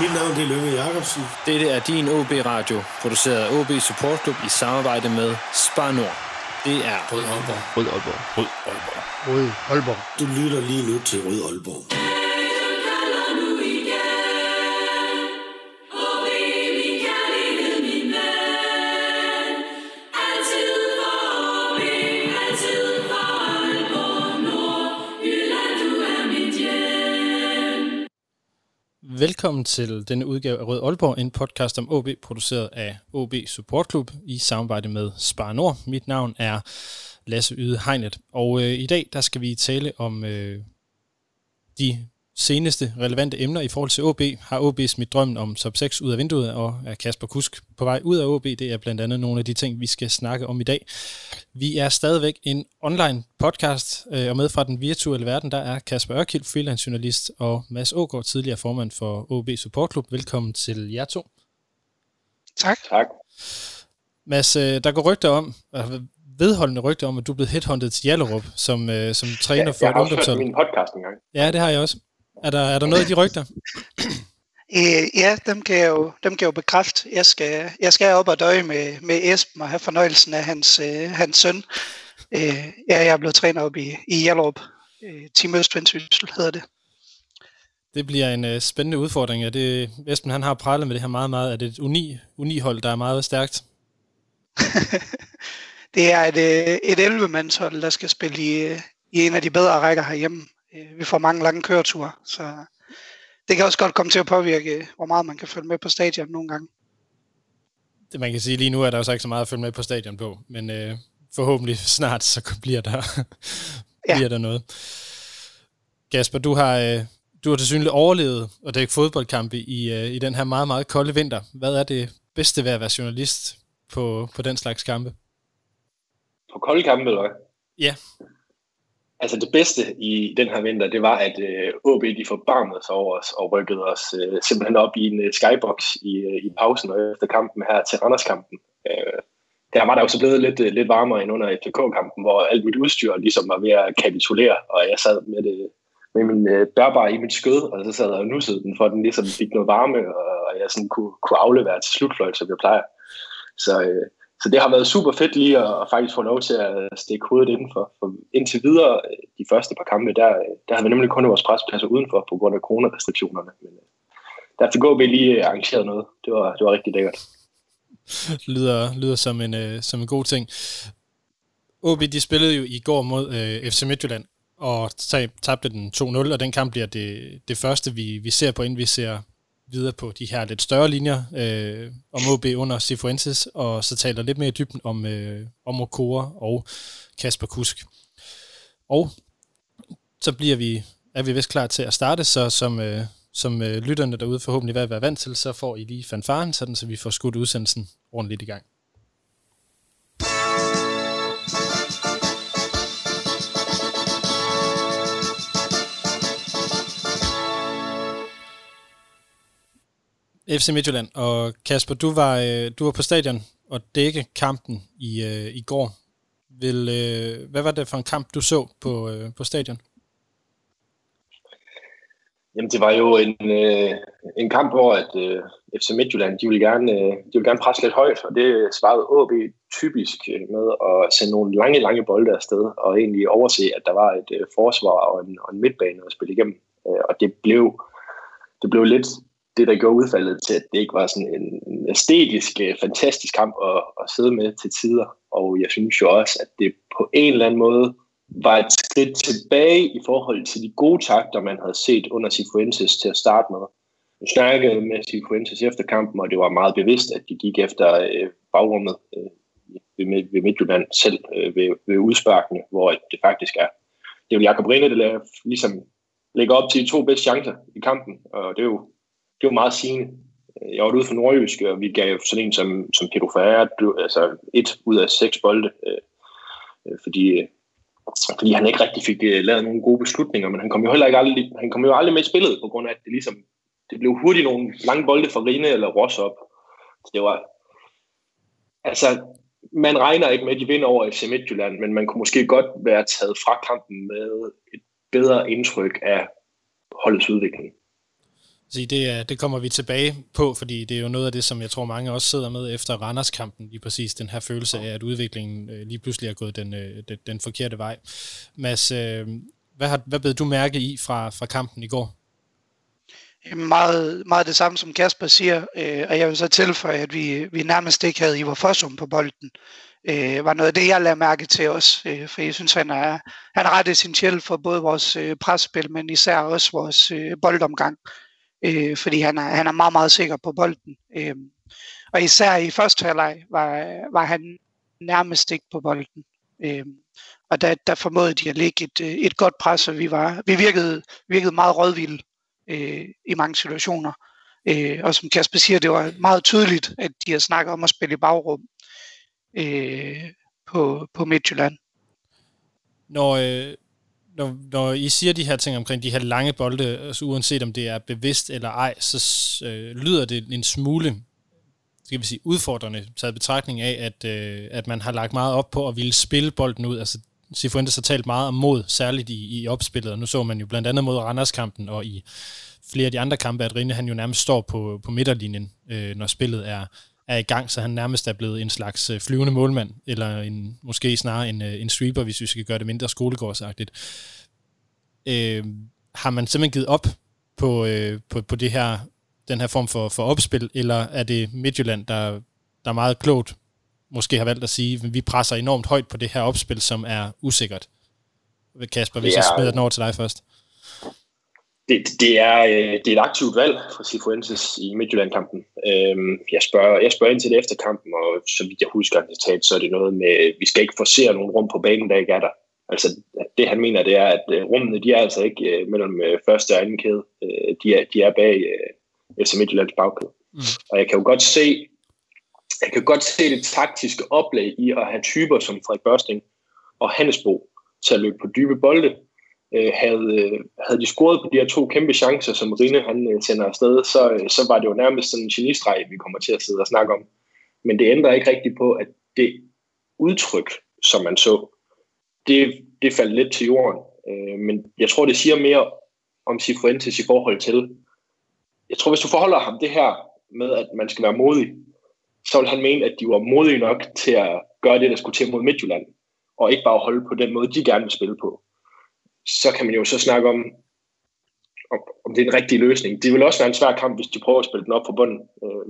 Mit navn er Lønge Jacobsen. Dette er din OB-radio, produceret af OB Support Club i samarbejde med Spar Nord. Det er Rød Aalborg. Rød Aalborg. Rød Aalborg. Rød Aalborg. Du lytter lige nu til Rød Aalborg. Velkommen til denne udgave af Rød Aalborg, en podcast om OB, produceret af OB Support Club i samarbejde med Spar Nord. Mit navn er Lasse Yde Heinet, og i dag der skal vi tale om de seneste relevante emner i forhold til OB. Har OB smidt drømmen om top 6 ud af vinduet, og er Kasper Kusk på vej ud af OB? Det er blandt andet nogle af de ting, vi skal snakke om i dag. Vi er stadigvæk en online podcast, og med fra den virtuelle verden, der er Kasper Ørkild, freelancejournalist, og Mads Ågård, tidligere formand for OB Support Club. Velkommen til jer to. Tak. Tak. Mads, der går rygter om, vedholdende rygter om, at du er blevet headhuntet til Jallerup som træner for et ungdomshold. Jeg har også min podcast engang. Ja, det har jeg også. Er der noget af de rygter? Ja, dem kan jeg jo bekræfte. Jeg skal op og døje med Esben og have fornøjelsen af hans søn. Jeg er blevet træner op i Jallerup. Team Östensvjælsel hedder det. Det bliver en spændende udfordring. Esben han har prallet med det her meget, meget. Er det et unihold, der er meget stærkt? Det er et 11-mandshold, der skal spille i en af de bedre rækker herhjemme. Vi får mange lange køreture, så det kan også godt komme til at påvirke, hvor meget man kan følge med på stadion nogle gange. Det man kan sige lige nu, er der også ikke så meget at følge med på stadion på, men forhåbentlig snart, så bliver der noget. Kasper, du har tilsyneladende overlevet og dækket fodboldkampe i den her meget, meget kolde vinter. Hvad er det bedste ved at være journalist på den slags kampe? På kolde kampe, eller hvad? Ja. Altså det bedste i den her vinter, det var, at OB de forbarmede sig over os og rykkede os simpelthen op i en skybox i pausen og efter kampen her til Randers-kampen. Der var der jo så blevet lidt varmere end under FCK-kampen, hvor alt mit udstyr ligesom var ved at kapitulere, og jeg sad med min bærbar i mit skød, og så sad jeg og nussede den, for den ligesom fik noget varme, og jeg sådan kunne aflevere til slutfløjt, som jeg plejer. Så det har været super fedt lige at faktisk få lov til at stikke hovedet indenfor. For indtil videre, de første par kampe, der havde vi nemlig kun vores pressepladser udenfor på grund af coronarestriktionerne. Men der fik vi lige arrangeret noget. Det var rigtig lækkert. Lyder som en god ting. OB, de spillede jo i går mod FC Midtjylland og tabte den 2-0, og den kamp bliver det første, vi ser på, inden vi ser videre på de her lidt større linjer om OB under Cifuentes, og så taler lidt mere i dybden om Okor og Kasper Kusk. Og så er vi vist klar til at starte, så som lytterne derude forhåbentlig vil være vant til, så får I lige fanfaren, sådan så vi får skudt udsendelsen ordentligt i gang. FC Midtjylland, og Kasper, du var på stadion og dække kampen i går. Hvad var det for en kamp, du så på stadion? Jamen, det var jo en kamp, hvor at FC Midtjylland, de ville gerne presse lidt højt, og det svarede OB typisk med at sende nogle lange, lange bolde afsted, og egentlig overse, at der var et forsvar og en midtbane at spille igennem. Og det blev lidt det, der gjorde udfaldet til, at det ikke var sådan en æstetisk, fantastisk kamp at sidde med til tider. Og jeg synes jo også, at det på en eller anden måde var et skridt tilbage i forhold til de gode takter, man havde set under Cifuentes til at starte med. Jeg snakkede med Cifuentes efter kampen, og det var meget bevidst, at de gik efter bagrummet ved Midtjylland selv ved udsparkene, hvor det faktisk er. Det er jo Jacob Rindelæf, der ligesom lægger op til de to bedste chancer i kampen, og det var meget sigende. Jeg var ude for Nordjyske, og vi gav sådan en som Pedro Favert, altså 1 ud af 6 bolde, fordi han ikke rigtig fik lavet nogle gode beslutninger, men han kom jo aldrig med i spillet, på grund af, at det ligesom det blev hurtigt nogle lange bolde fra Rine eller Ross op. Så det var, altså, man regner ikke med, at de vinder over FC Midtjylland, men man kunne måske godt være taget fra kampen med et bedre indtryk af holdets udvikling. Det kommer vi tilbage på, fordi det er jo noget af det, som jeg tror mange også sidder med efter Randers-kampen, lige præcis den her følelse af, at udviklingen lige pludselig er gået den forkerte vej. Mads, hvad bed du mærke i fra kampen i går? Meget, meget det samme, som Kasper siger, og jeg vil så tilføje, at vi nærmest ikke havde Ivar Fossum på bolden. Var noget af det, jeg lagde mærke til os, for jeg synes, han er ret essentiel for både vores presspil, men især også vores boldomgang, fordi han er meget, meget sikker på bolden. Og især i første halvleg var han nærmest ikke på bolden. Og der formåede de at lægge et godt pres, og vi virkede meget rådvilde i mange situationer. Og som Kasper siger, det var meget tydeligt, at de har snakket om at spille i bagrum på Midtjylland. Når I siger de her ting omkring de her lange bolde, altså uanset om det er bevidst eller ej, så lyder det en smule, skal vi sige, udfordrende, taget betragtning af, at man har lagt meget op på at ville spille bolden ud. Altså Cifuentes har talt meget om mod, særligt i opspillet, og nu så man jo blandt andet mod Randers-kampen og i flere af de andre kampe, at Rine han jo nærmest står på midterlinjen, når spillet er i gang, så han nærmest er blevet en slags flyvende målmand, eller måske snarere en sweeper, hvis vi skal gøre det mindre skolegårdsagtigt. Har man simpelthen givet op på det her, den her form for opspil, eller er det Midtjylland, der meget klogt måske har valgt at sige, at vi presser enormt højt på det her opspil, som er usikkert? Kasper, hvis jeg smider den over til dig først. Det er et aktivt valg fra Cifuentes i Midtjylland-kampen. Jeg spørger ind til det efter kampen, og så vidt jeg husker hans citat, så er det noget med, vi skal ikke forsere nogen rum på banen, der ikke er der. Altså det han mener, det er, at rummene, de er altså ikke mellem første og anden kæde. De er bag FC Midtjyllands bagkæde. Mm. Og jeg kan jo godt se det taktiske oplæg i at have typer som Frederik Børsting og Hannesbo til at løbe på dybe bolde. Havde de scoret på de her to kæmpe chancer, som Rine han sender afsted, så var det jo nærmest sådan en genistreg, vi kommer til at sidde og snakke om. Men det ændrer ikke rigtigt på, at det udtryk, som man så, det faldt lidt til jorden. Men jeg tror, det siger mere om Cifuentes i forhold til. Jeg tror, hvis du forholder ham det her med, at man skal være modig, så vil han mene, at de var modige nok til at gøre det, der skulle til mod Midtjylland, og ikke bare holde på den måde, de gerne vil spille på. Så kan man jo så snakke om det er en rigtig løsning. Det vil også være en svær kamp, hvis de prøver at spille den op på bunden,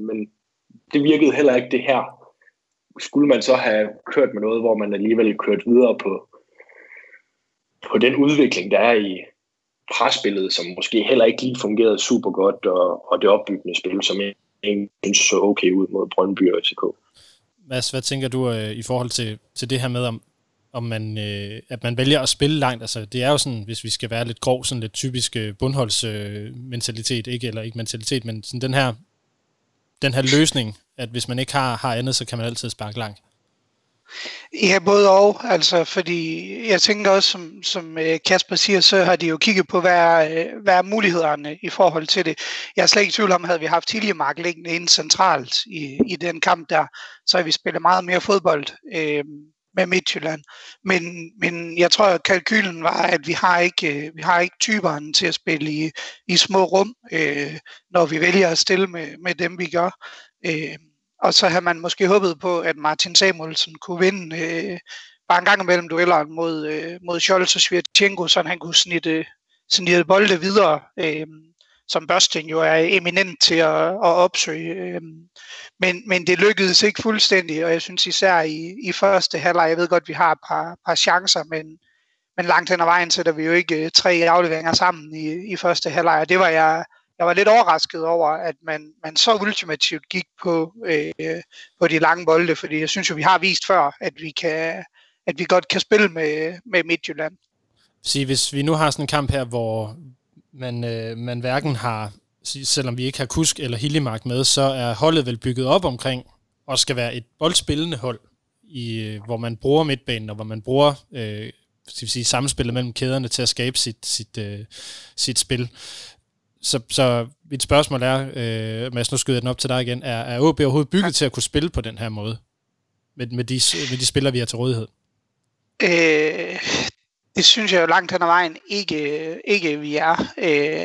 men det virkede heller ikke det her. Skulle man så have kørt med noget, hvor man alligevel kørt videre på den udvikling, der er i presspillet, som måske heller ikke lige fungerede super godt, og det opbyggende spil, som egentlig så okay ud mod Brøndby og FCK. Mads, hvad tænker du i forhold til det her med, at man vælger at spille langt? Altså, det er jo sådan, hvis vi skal være lidt grov, sådan lidt typisk bundholdsmentalitet, ikke mentalitet, men sådan den her løsning, at hvis man ikke har andet, så kan man altid sparke langt. Ja, både og, altså, fordi jeg tænker også, som Kasper siger, så har de jo kigget på, hvad er mulighederne i forhold til det. Jeg er slet ikke i tvivl om, havde vi haft Hillemark liggende inde centralt i den kamp der, så har vi spillet meget mere fodbold med Midtjylland, men jeg tror, at kalkylen var, at vi har ikke typerne til at spille i små rum, når vi vælger at stille med dem, vi gør. Og så har man måske håbet på, at Martin Samuelsen kunne vinde bare en gang imellem dueller mod Scholz og Svirtjenko, så han kunne snitte bolde videre, som Børsting jo er eminent til at opsøge. Men det lykkedes ikke fuldstændig, og jeg synes især i første halvleg, jeg ved godt, vi har et par chancer, men langt hen ad vejen sætter vi jo ikke tre afleveringer sammen i første halvleg, og det var jeg var lidt overrasket over, at man så ultimativt gik på de lange bolde, fordi jeg synes jo, vi har vist før, at vi godt kan spille med Midtjylland. Så hvis vi nu har sådan en kamp her, hvor man hverken har, selvom vi ikke har Kusk eller Hillemark med, så er holdet vel bygget op omkring og skal være et boldspillende hold, hvor man bruger midtbanen, og hvor man bruger skal vi sige, samspillet mellem kæderne til at skabe sit spil. Så mit spørgsmål er, Mads, nu skyder jeg den op til dig igen, er AaB overhovedet bygget til at kunne spille på den her måde med de spillere, vi har til rådighed? Det synes jeg jo langt hen ad vejen ikke vi er.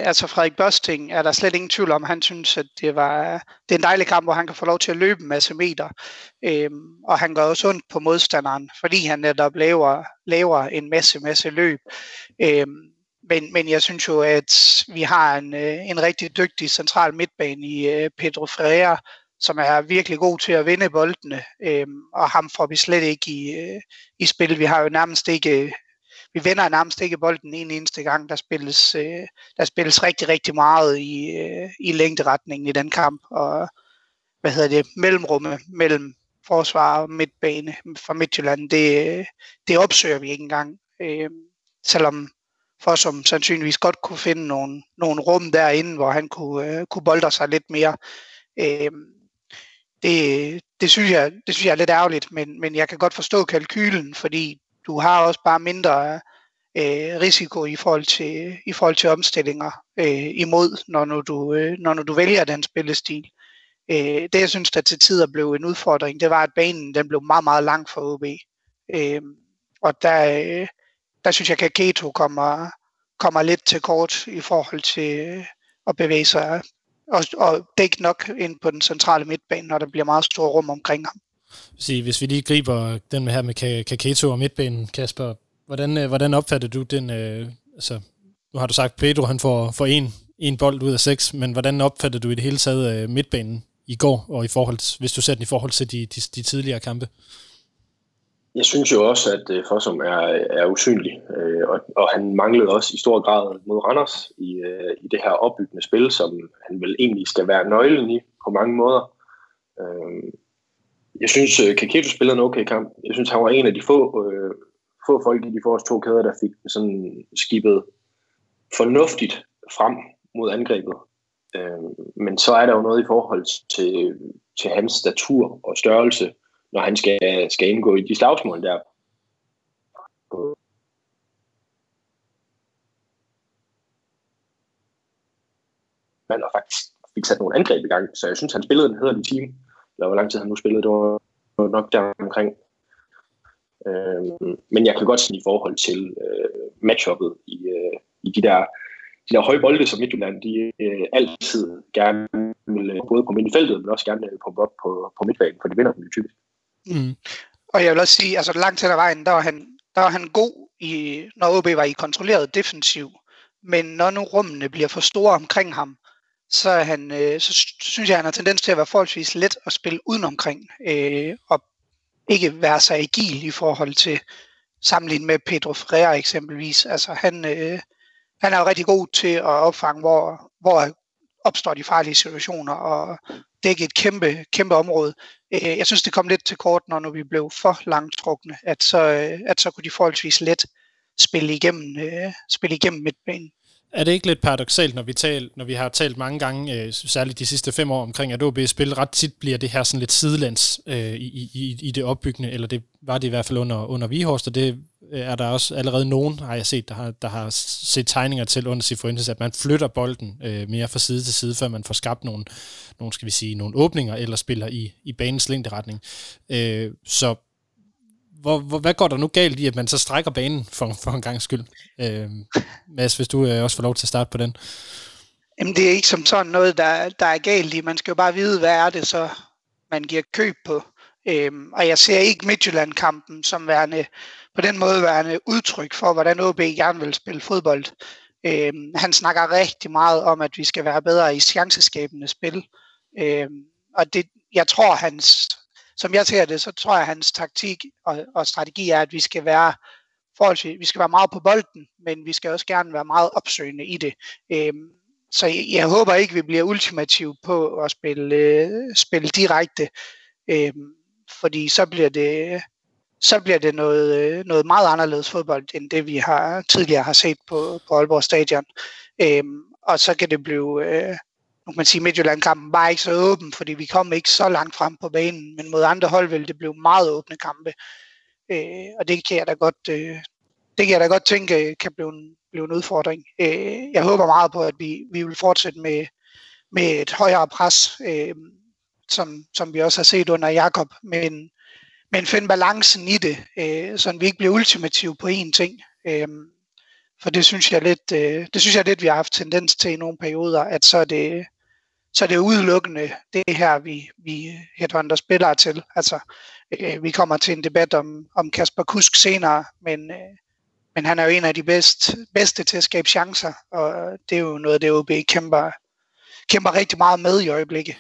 Altså Frederik Børsting er der slet ingen tvivl om. Han synes, at det er en dejlig kamp, hvor han kan få lov til at løbe en masse meter. Og han går også ondt på modstanderen, fordi han netop laver en masse løb. Men jeg synes jo, at vi har en rigtig dygtig central midtbane i Pedro Ferreira, som er virkelig god til at vinde boldene. Og ham får vi slet ikke i spil. Vi har jo nærmest ikke... Vi vender nærmest ikke bolden en eneste gang. Der spilles rigtig, rigtig meget i længderetningen i den kamp. Og mellemrummet mellem forsvar og midtbane fra Midtjylland, det opsøger vi ikke engang. Selvom Fossum sandsynligvis godt kunne finde nogle rum derinde, hvor han kunne bolde sig lidt mere. Det synes jeg er lidt ærgerligt, men jeg kan godt forstå kalkylen, fordi du har også bare mindre risiko i forhold til omstillinger imod, når du vælger den spillestil. Det, jeg synes, der til tider blev en udfordring, det var, at banen den blev meget, meget lang for OB. Og der synes jeg, at Kaketo kommer lidt til kort i forhold til at bevæge sig og dække nok ind på den centrale midtbane, når der bliver meget store rum omkring ham. Hvis vi lige griber den her med Kaketo og midtbanen, Kasper, hvordan opfatter du den? Altså, nu har du sagt, Pedro han får en bold ud af 6, men hvordan opfatter du i det hele taget midtbanen i går, og i forhold til, hvis du ser den i forhold til de tidligere kampe? Jeg synes jo også, at Fossum er usynlig, og han manglede også i stor grad mod Randers i det her opbyggende spil, som han vel egentlig skal være nøglen i på mange måder. Jeg synes, Kaketo spillede en okay kamp. Jeg synes, han var en af de få folk i de forreste to kæder, der fik sådan skibet fornuftigt frem mod angrebet. Men så er der jo noget i forhold til hans statur og størrelse, når han skal indgå i de slagsmål der. Man har faktisk fik sat nogle angreb i gang, så jeg synes, han spillede en hederlig time. Eller hvor lang tid han nu spillede, det var nok der omkring. Men jeg kan godt se i forhold til matchuppet i de der høje bolde, som Midtjylland altid gerne vil både på midtfeltet, men også gerne poppe op på midtbanen, for de vinder dem typisk. Mm. Og jeg vil også sige, altså langt hen ad vejen, der var han god, når OB var i kontrolleret defensiv, men når nu rummene bliver for store omkring ham, så synes jeg, han har tendens til at være forholdsvis let at spille udenomkring, og ikke være så agil i forhold til sammenlignet med Pedro Ferreira eksempelvis. Altså han er jo rigtig god til at opfange, hvor opstår de farlige situationer, og dække et kæmpe område. Jeg synes, det kom lidt til kort, når vi blev for langtrukne, at så kunne de forholdsvis let spille igennem midtbanen. Er det ikke lidt paradoksalt, når vi har talt mange gange, særligt de sidste 5 år omkring, at OB-spil ret tit bliver det her sådan lidt sidelands i det opbyggende, eller det var det i hvert fald under Vihorst, og det er der også allerede nogen, har jeg set, der har set tegninger til under Cifuentes, at man flytter bolden mere fra side til side, før man får skabt nogle åbninger, eller spiller i banens længderetning. Så hvad går der nu galt i, at man så strækker banen for en gangs skyld? Mads, hvis du også får lov til at starte på den. Jamen, det er ikke som sådan noget, der er galt i. Man skal jo bare vide, hvad er det så, man giver køb på. Og jeg ser ikke Midtjylland-kampen som på den måde værende udtryk for, hvordan OB gerne vil spille fodbold. Han snakker rigtig meget om, at vi skal være bedre i chanceskabende spil. Og det, jeg tror, som jeg ser det, så tror jeg, at hans taktik og strategi er, at vi skal være meget på bolden, men vi skal også gerne være meget opsøgende i det. Så jeg håber ikke, vi bliver ultimative på at spille direkte, fordi så bliver det noget meget anderledes fodbold, end det vi tidligere har set på Aalborg Stadion. Og så kan det blive... Nu kan man sige, at Midtjylland-kampen var ikke så åben, fordi vi kom ikke så langt frem på banen, men mod andre hold ville det blive meget åbne kampe. Og det kan jeg da godt tænke kan blive en udfordring. Jeg håber meget på, at vi vil fortsætte med et højere pres, som vi også har set under Jacob, men finde balancen i det, så vi ikke bliver ultimative på én ting. For det synes jeg lidt, vi har haft tendens til i nogle perioder, at så er det udelukkende det her, vi headhunter spillere til. Altså, vi kommer til en debat om Kasper Kusk senere, men han er jo en af de bedste til at skabe chancer, og det er jo noget, det OB kæmper rigtig meget med i øjeblikket,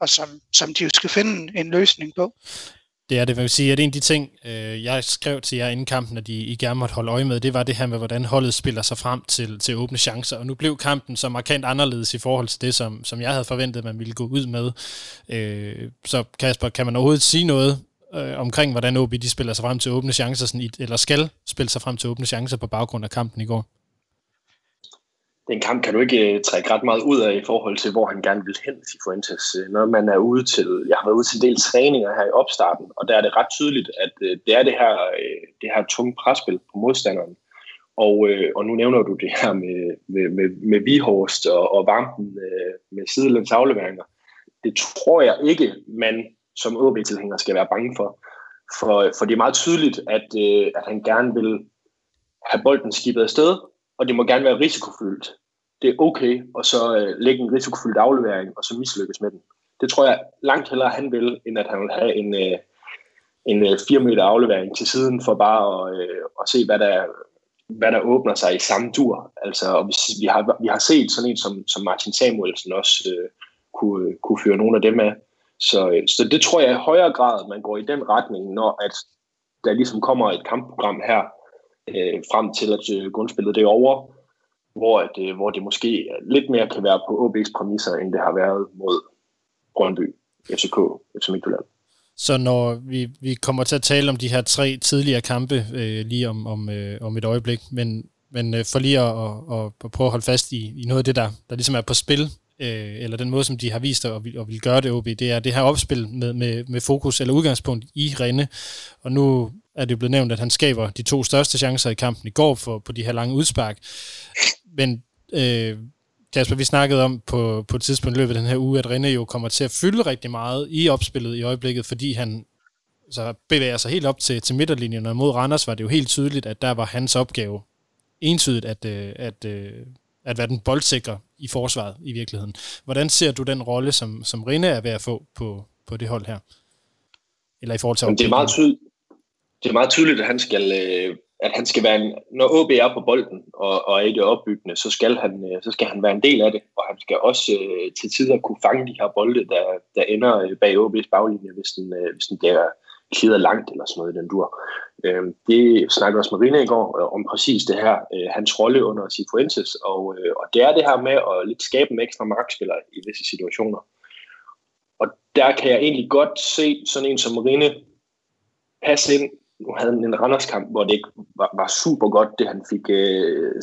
og som de jo skal finde en løsning på. Det er det, jeg vil sige, at en af de ting, jeg skrev til jer inden kampen, at I gerne måtte holde øje med, det var det her med, hvordan holdet spiller sig frem til åbne chancer. Og nu blev kampen så markant anderledes i forhold til det, som jeg havde forventet, man ville gå ud med. Så Kasper, kan man overhovedet sige noget omkring, hvordan OB de spiller sig frem til åbne chancer, eller skal spille sig frem til åbne chancer på baggrund af kampen i går? Den kamp kan du ikke trække ret meget ud af i forhold til, hvor han gerne vil hen, Cifuentes. Når man er ude til, jeg har været ude til en del træninger her i opstarten, og der er det ret tydeligt, at det er det her tunge presspil på modstanderen. Og nu nævner du det her med Vihorst og Vampen med sideløns afleveringer. Det tror jeg ikke, man som OB-tilhænger skal være bange for. For det er meget tydeligt, at han gerne vil have bolden skibet afsted, og det må gerne være risikofyldt. Det er okay, og så lægge en risikofyldt aflevering, og så mislykkes med den. Det tror jeg langt hellere han vil, end at han vil have en 4 meter aflevering til siden, for bare at se, hvad der åbner sig i samme tur. Altså, og vi har set sådan en som Martin Samuelsen også kunne føre nogle af dem af. Så det tror jeg i højere grad, man går i den retning, når at der ligesom kommer et kampprogram her, frem til at grundspillet det er over, hvor det måske lidt mere kan være på OB's præmisser, end det har været mod Brøndby, FCK, FC Midtjylland. Så når vi kommer til at tale om de her 3 tidligere kampe lige om et øjeblik, men for lige at prøve at holde fast i noget af det, der ligesom er på spil, eller den måde, som de har vist og vil gøre det, OB, det er det her opspil med fokus eller udgangspunkt i Rine. Og nu er det blevet nævnt, at han skaber de 2 største chancer i kampen i går på de her lange udspark. Men Kasper, vi snakkede om på et tidspunkt i løbet af den her uge, at Rine jo kommer til at fylde rigtig meget i opspillet i øjeblikket, fordi han så bevæger sig helt op til midterlinjen, og mod Randers var det jo helt tydeligt, at der var hans opgave entydigt at være den boldsikre i forsvaret i virkeligheden. Hvordan ser du den rolle, som Rine er ved at få på det hold her? Eller i forhold til opgivning? Det er meget tydeligt, at han skal være en... Når OB er på bolden og er i det opbyggende, så skal han være en del af det, og han skal også til tider kunne fange de her bolde, der ender bag OB's baglinje, hvis den bliver keder langt eller sådan noget i den dur. Det snakkede også med Rine i går om præcis det her, hans rolle under Cifuentes, og det er det her med at lidt skabe en ekstra markspiller i visse situationer. Og der kan jeg egentlig godt se sådan en som Rine passe ind. Nu havde han en Randerskamp, hvor det ikke var super godt, det han fik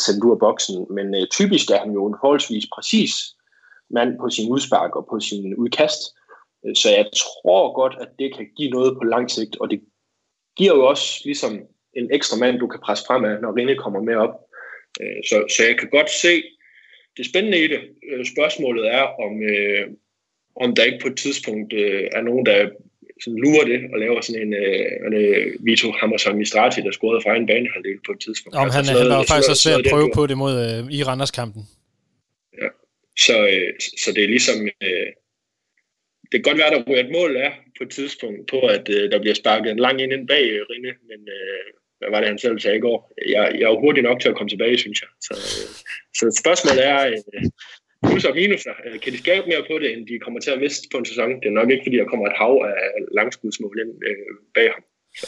sendt ud af boksen, men typisk er han jo en forholdsvis præcis mand på sin udspark og på sin udkast, så jeg tror godt, at det kan give noget på lang sigt, og det giver jo også ligesom en ekstra mand, du kan presse fremad, når Rine kommer med op. Så jeg kan godt se, det spændende i det, spørgsmålet er, om der ikke på et tidspunkt er nogen, der sådan lurer det og laver sådan en Vito Hammerson Mistrati, der scorede fra en banehalvdel på et tidspunkt. Han var faktisk så svært at prøve på det mod i Randerskampen. Ja, så det er ligesom... Det kan godt være, der ryger et mål er på et tidspunkt på, at der bliver sparket en lang ind bag Rine, men hvad var det, han selv sagde i går? Jeg er jo hurtig nok til at komme tilbage, synes jeg. Så spørgsmålet er, plus og minuser, kan de skabe mere på det, end de kommer til at miste på en sæson? Det er nok ikke, fordi der kommer et hav af langskudsmål ind bag ham. Så.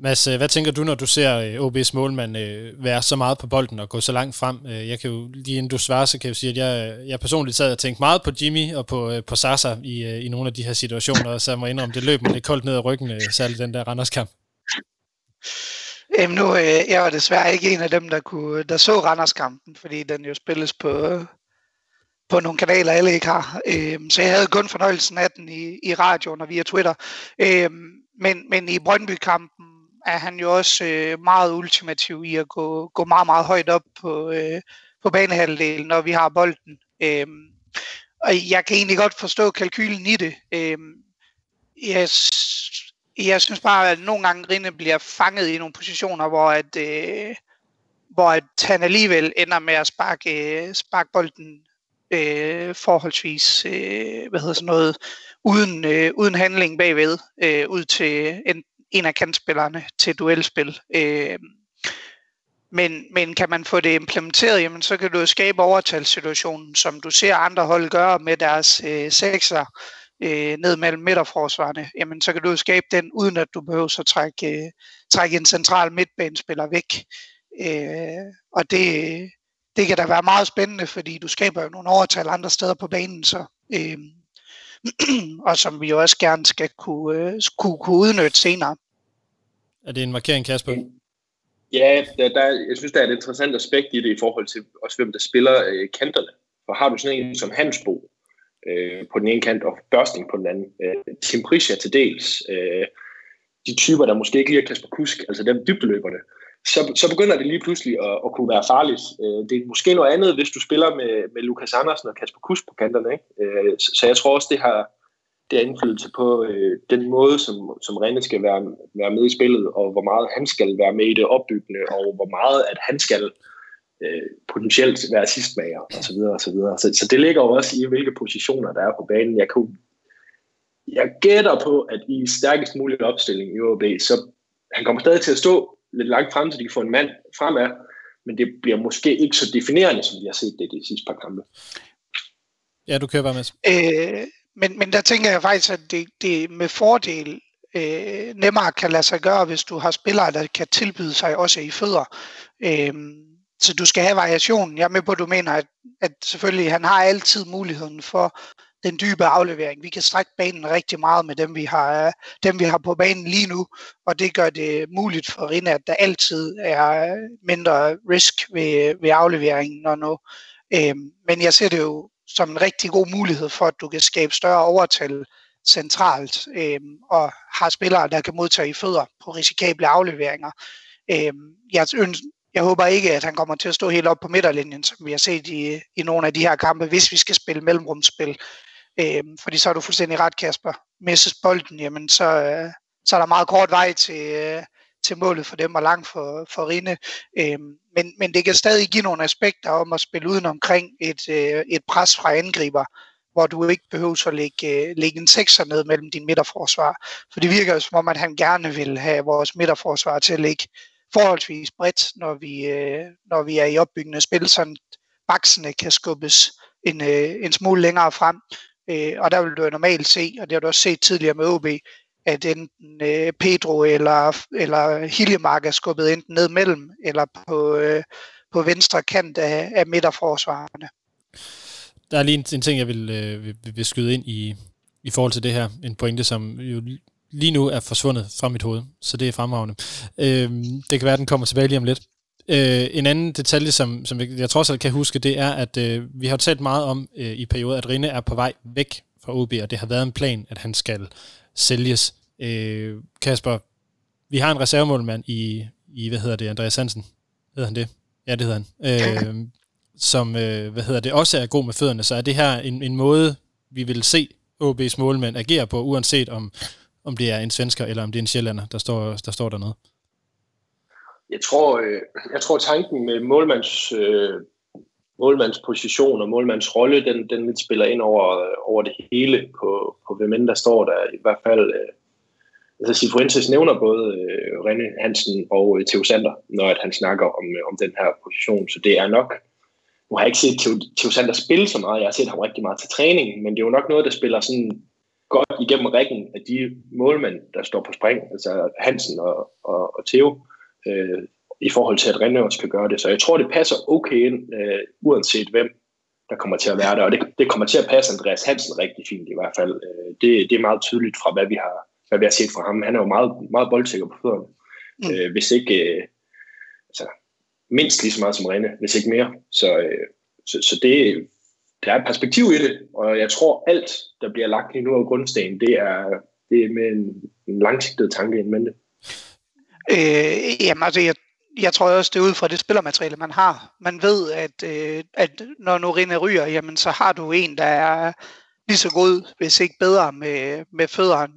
Mads, hvad tænker du, når du ser OB's målmand være så meget på bolden og gå så langt frem? Jeg kan jo, lige inden du svarer, så kan jeg jo sige, at jeg personligt sad og tænkte meget på Jimmy og på Sasa i nogle af de her situationer, og så må jeg indrømme, det løb mig lidt koldt ned ad ryggen, særligt den der Randerskamp. Nu, jeg var desværre ikke en af dem, der så Randerskampen, fordi den jo spilles på nogle kanaler, alle ikke har. Så jeg havde kun fornøjelsen af den i radioen og via Twitter. Men i Brøndby-kampen er han jo også meget ultimativ i at gå meget, meget højt op på banehalvdelen, når vi har bolden. Og jeg kan egentlig godt forstå kalkylen i det. Jeg Jeg synes bare, at nogle gange Rine bliver fanget i nogle positioner, hvor at han alligevel ender med at sparke bolden forholdsvis uden handling bagved ud til en af kantspillerne til duelspil. Men kan man få det implementeret, jamen, så kan du skabe overtalssituationen, som du ser andre hold gøre med deres sekser ned mellem midterforsvarerne. Jamen, så kan du skabe den, uden at du behøver at trække en central midtbanespiller væk. Og det kan da være meget spændende, fordi du skaber jo nogle overtal andre steder på banen, så, og som vi jo også gerne skal kunne udnytte senere. Er det en markering, Kasper? Ja, jeg synes, der er et interessant aspekt i det i forhold til også, hvem der spiller kanterne. For har du sådan en som Hannesbo på den ene kant og Børsting på den anden, Timpricia til dels, de typer, der måske ikke lige er Kasper Kusk, altså dem dybdeløberne, så begynder det lige pludselig at kunne være farligt. Det er måske noget andet, hvis du spiller med Lukas Andersen og Kasper Kusk på kanterne, ikke? Så jeg tror også, det har indflydelse på den måde, som Rene skal være med i spillet, og hvor meget han skal være med i det opbyggende, og hvor meget at han skal potentielt være assistmager, osv. Så det ligger jo også i, hvilke positioner der er på banen. Jeg gætter på, at i stærkest mulige opstilling i OB, så han kommer stadig til at stå lidt langt frem, så de kan få en mand fremad, men det bliver måske ikke så definerende, som vi har set det de sidste par kampe. Ja, du kører bare, Mads. Men der tænker jeg faktisk, at det med fordel nemmere kan lade sig gøre, hvis du har spillere, der kan tilbyde sig også i fødder. Så du skal have variationen. Jeg er med på, at du mener, at selvfølgelig han har altid muligheden for den dybe aflevering. Vi kan strække banen rigtig meget med dem, vi har på banen lige nu, og det gør det muligt for Rine, at der altid er mindre risk ved afleveringen og noget. Men jeg ser det jo som en rigtig god mulighed for, at du kan skabe større overtal centralt, og har spillere, der kan modtage i fødder på risikable afleveringer. Jeg håber ikke, at han kommer til at stå helt op på midterlinjen, som vi har set i nogle af de her kampe, hvis vi skal spille mellemrumsspil. Fordi så er du fuldstændig ret, Kasper. Misses bolden, jamen så er der meget kort vej til målet for dem og langt for Rine. Men det kan stadig give nogle aspekter om at spille uden omkring et pres fra angriber, hvor du ikke behøver at lægge en sekser ned mellem din midterforsvar. For det virker jo som om, at han gerne vil have vores midterforsvar til at ligge forholdsvis bredt, når vi er i opbyggende spil, så baksene kan skubbes en smule længere frem. Og der vil du normalt se, og det har du også set tidligere med OB, at enten Pedro eller Hillemark er skubbet enten ned mellem, eller på venstre kant af midterforsvarerne. Der er lige en ting, jeg vil skyde ind i forhold til det her. En pointe, som jo lige nu er forsvundet fra mit hoved, så det er fremragende. Det kan være, at den kommer tilbage lige om lidt. En anden detalje, som jeg trods alt kan huske, det er, at vi har talt meget om i perioder, at Rine er på vej væk fra OB, og det har været en plan, at han skal sælges. Kasper, vi har en reservemålmand i Andreas Hansen? Hedder han det? Ja, det hedder han. Som, også er god med fødderne, så er det her en måde, vi vil se OB's målmand agere på, uanset om det er en svensker, eller om det er en sjællander, der står dernede? Jeg tror tanken med målmandsposition og målmandsrolle, den lidt spiller ind over det hele på hvem end der står der. I hvert fald, altså Cifuentes nævner både Rine Hansen og Theo Sander, når at han snakker om den her position, så det er nok. Nu har jeg ikke set Theo Sander spille så meget, jeg har set ham rigtig meget til træning, men det er jo nok noget, der spiller sådan godt igennem rækken af de målmænd, der står på spring, altså Hansen og Theo, i forhold til, at Rine også kan gøre det. Så jeg tror, det passer okay ind, uanset hvem der kommer til at være der. Og det kommer til at passe Andreas Hansen rigtig fint i hvert fald. Det er meget tydeligt fra, hvad vi har set fra ham. Han er jo meget, meget boldsikker på fødderne. Hvis ikke mindst lige så meget som Rine, hvis ikke mere. Så det der er perspektiv i det, og jeg tror, alt, der bliver lagt lige nu af grundstenen, det er med en langsigtet tanke inden mente. Jeg tror også, det er ud fra det spillermateriale, man har. Man ved, at når Rine ryger, jamen, så har du en, der er lige så god, hvis ikke bedre med fødderen,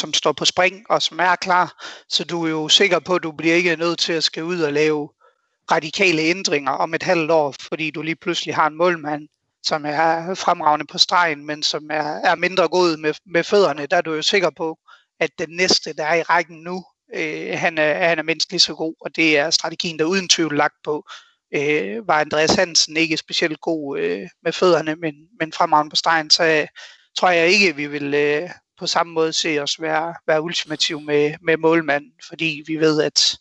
som står på spring og som er klar. Så du er jo sikker på, at du bliver ikke nødt til at skal ud og lave radikale ændringer om et halvt år, fordi du lige pludselig har en målmand, som er fremragende på stregen, men som er mindre god med fødderne. Der er du jo sikker på, at den næste, der er i rækken nu, han er mindst lige så god, og det er strategien, der uden tvivl lagt på. Var Andreas Hansen ikke specielt god med fødderne, men fremragende på stregen, så tror jeg ikke, at vi vil på samme måde se os være ultimative med målmanden, fordi vi ved, at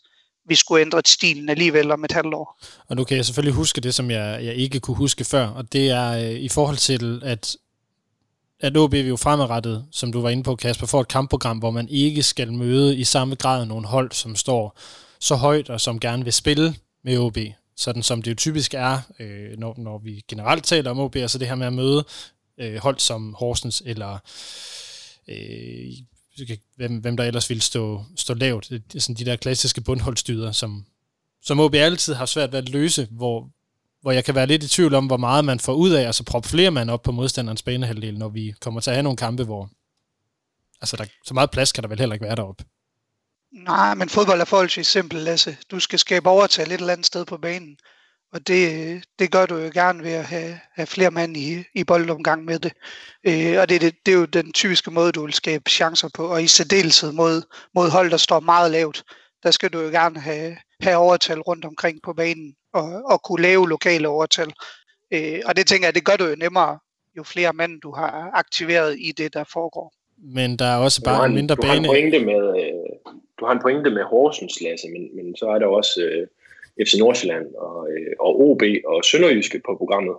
vi skulle ændre stilen alligevel om et halvt år. Og nu kan jeg selvfølgelig huske det, som jeg ikke kunne huske før, og det er i forhold til, at OB jo fremadrettet, som du var inde på, Kasper, får et kampprogram, hvor man ikke skal møde i samme grad nogle hold, som står så højt og som gerne vil spille med OB. Sådan som det jo typisk er, når vi generelt taler om OB, så altså det her med at møde hold som Horsens eller... Hvem der ellers ville stå lavt. Det er sådan de der klassiske bundholdstyder, som OB altid har svært ved at løse, hvor jeg kan være lidt i tvivl om, hvor meget man får ud af, altså proppe flere mand op på modstanderens banehalvdel, når vi kommer til at have nogle kampe, hvor altså så meget plads kan der vel heller ikke være deroppe. Nej, men fodbold er forholdsvis simpelt, Lasse. Du skal skabe overtal et eller andet sted på banen, og det gør du jo gerne ved at have flere mand i boldomgang med det. Og det er jo den typiske måde, du vil skabe chancer på, og i særdeleshed mod hold, der står meget lavt. Der skal du jo gerne have overtal rundt omkring på banen, og kunne lave lokale overtal. Og det tænker jeg, det gør du jo nemmere, jo flere mand, du har aktiveret i det, der foregår. Men der er også bare en mindre bane. Du har en pointe med Horsens, Lasse, men så er der også... FC Nordsjælland og OB og Sønderjyske på programmet,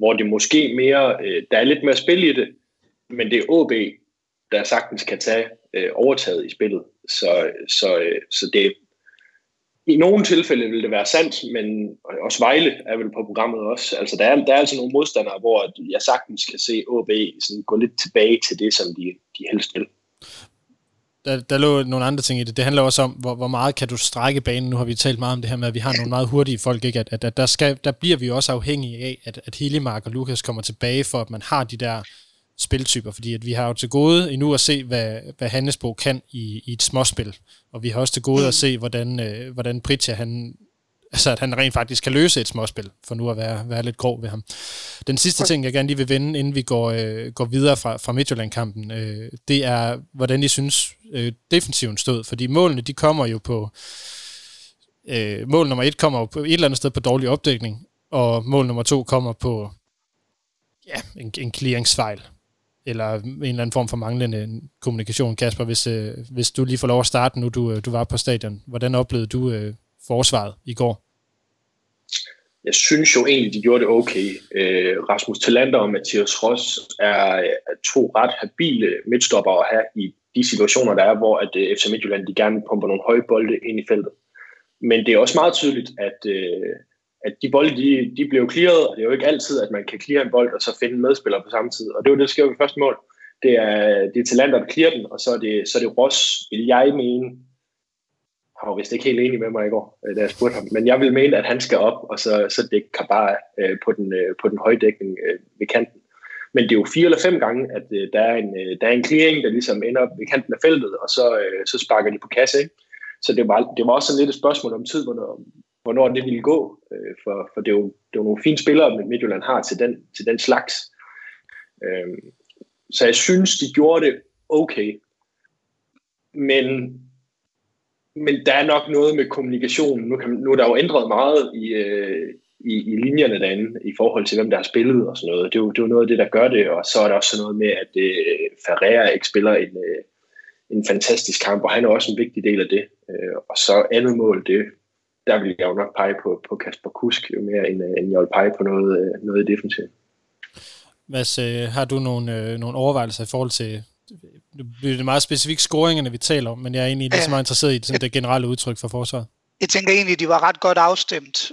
hvor det måske mere, der er lidt mere spil i det, men det er OB, der sagtens kan tage overtaget i spillet. Så det, i nogle tilfælde vil det være sandt, men også Vejle er vel på programmet også. Altså, der er altså nogle modstandere, hvor jeg sagtens kan se OB sådan gå lidt tilbage til det, som de helst vil. Der lå nogle andre ting i det. Det handler også om, hvor meget kan du strække banen. Nu har vi talt meget om det her med, at vi har nogle meget hurtige folk, ikke? At der bliver vi også afhængige af, at Hillemark og Lukas kommer tilbage, for at man har de der spiltyper. Fordi at vi har jo til gode endnu at se, hvad Hannesbo kan i et småspil. Og vi har også til gode at se, hvordan Pritja, at han rent faktisk kan løse et småspil, for nu at være lidt grov ved ham. Den sidste ting, jeg gerne lige vil vende, inden vi går videre fra Midtjylland-kampen, det er, hvordan I synes defensiven stod. Fordi målene, de kommer jo på... mål nummer 1 kommer på et eller andet sted på dårlig opdækning, og mål nummer 2 kommer på en clearingsfejl, eller en eller anden form for manglende kommunikation. Kasper, hvis du lige får lov at starte nu, du var på stadion. Hvordan oplevede du... forsvaret i går? Jeg synes jo egentlig, de gjorde det okay. Rasmus Talander og Mathias Ross er to ret habile midtstopper at have i de situationer, der er, hvor at FC Midtjylland de gerne pumper nogle høje bolde ind i feltet. Men det er også meget tydeligt, at de bolde de bliver clearet, og det er jo ikke altid, at man kan cleare en bold og så finde en medspiller på samme tid. Og det var det, der sker ved første mål. Det er Talander, der clearer den, og så er det Ross, vil jeg mene. Han var vist ikke helt enig med mig i går, da jeg spurgte ham. Men jeg vil mene, at han skal op, og så dække Kabara på den høje dækning ved kanten. Men det er jo 4 eller 5 gange, at der er en clearing, der ligesom ender ved kanten af feltet, og så sparker de på kasse. Ikke? Så det var også sådan lidt et spørgsmål om tid, hvornår det ville gå. For det er jo nogle fine spillere, Midtjylland har til den slags. Så jeg synes, de gjorde det okay. Men der er nok noget med kommunikationen. Nu er der jo ændret meget i linjerne derinde, i forhold til hvem der har spillet og sådan noget. Det er jo noget af det, der gør det, og så er der også noget med, at Ferreira ikke spiller en fantastisk kamp, og han er også en vigtig del af det. Og så andet mål, der vil jeg jo nok pege på Kasper Kusk, jo mere end jeg vil pege på noget i defensiven. Mads, har du nogle overvejelser i forhold til... Nu bliver det meget specifikt scoringerne, vi taler om, men jeg er egentlig lige så meget interesseret i det generelle udtryk for forsvaret. Jeg tænker egentlig, at de var ret godt afstemt,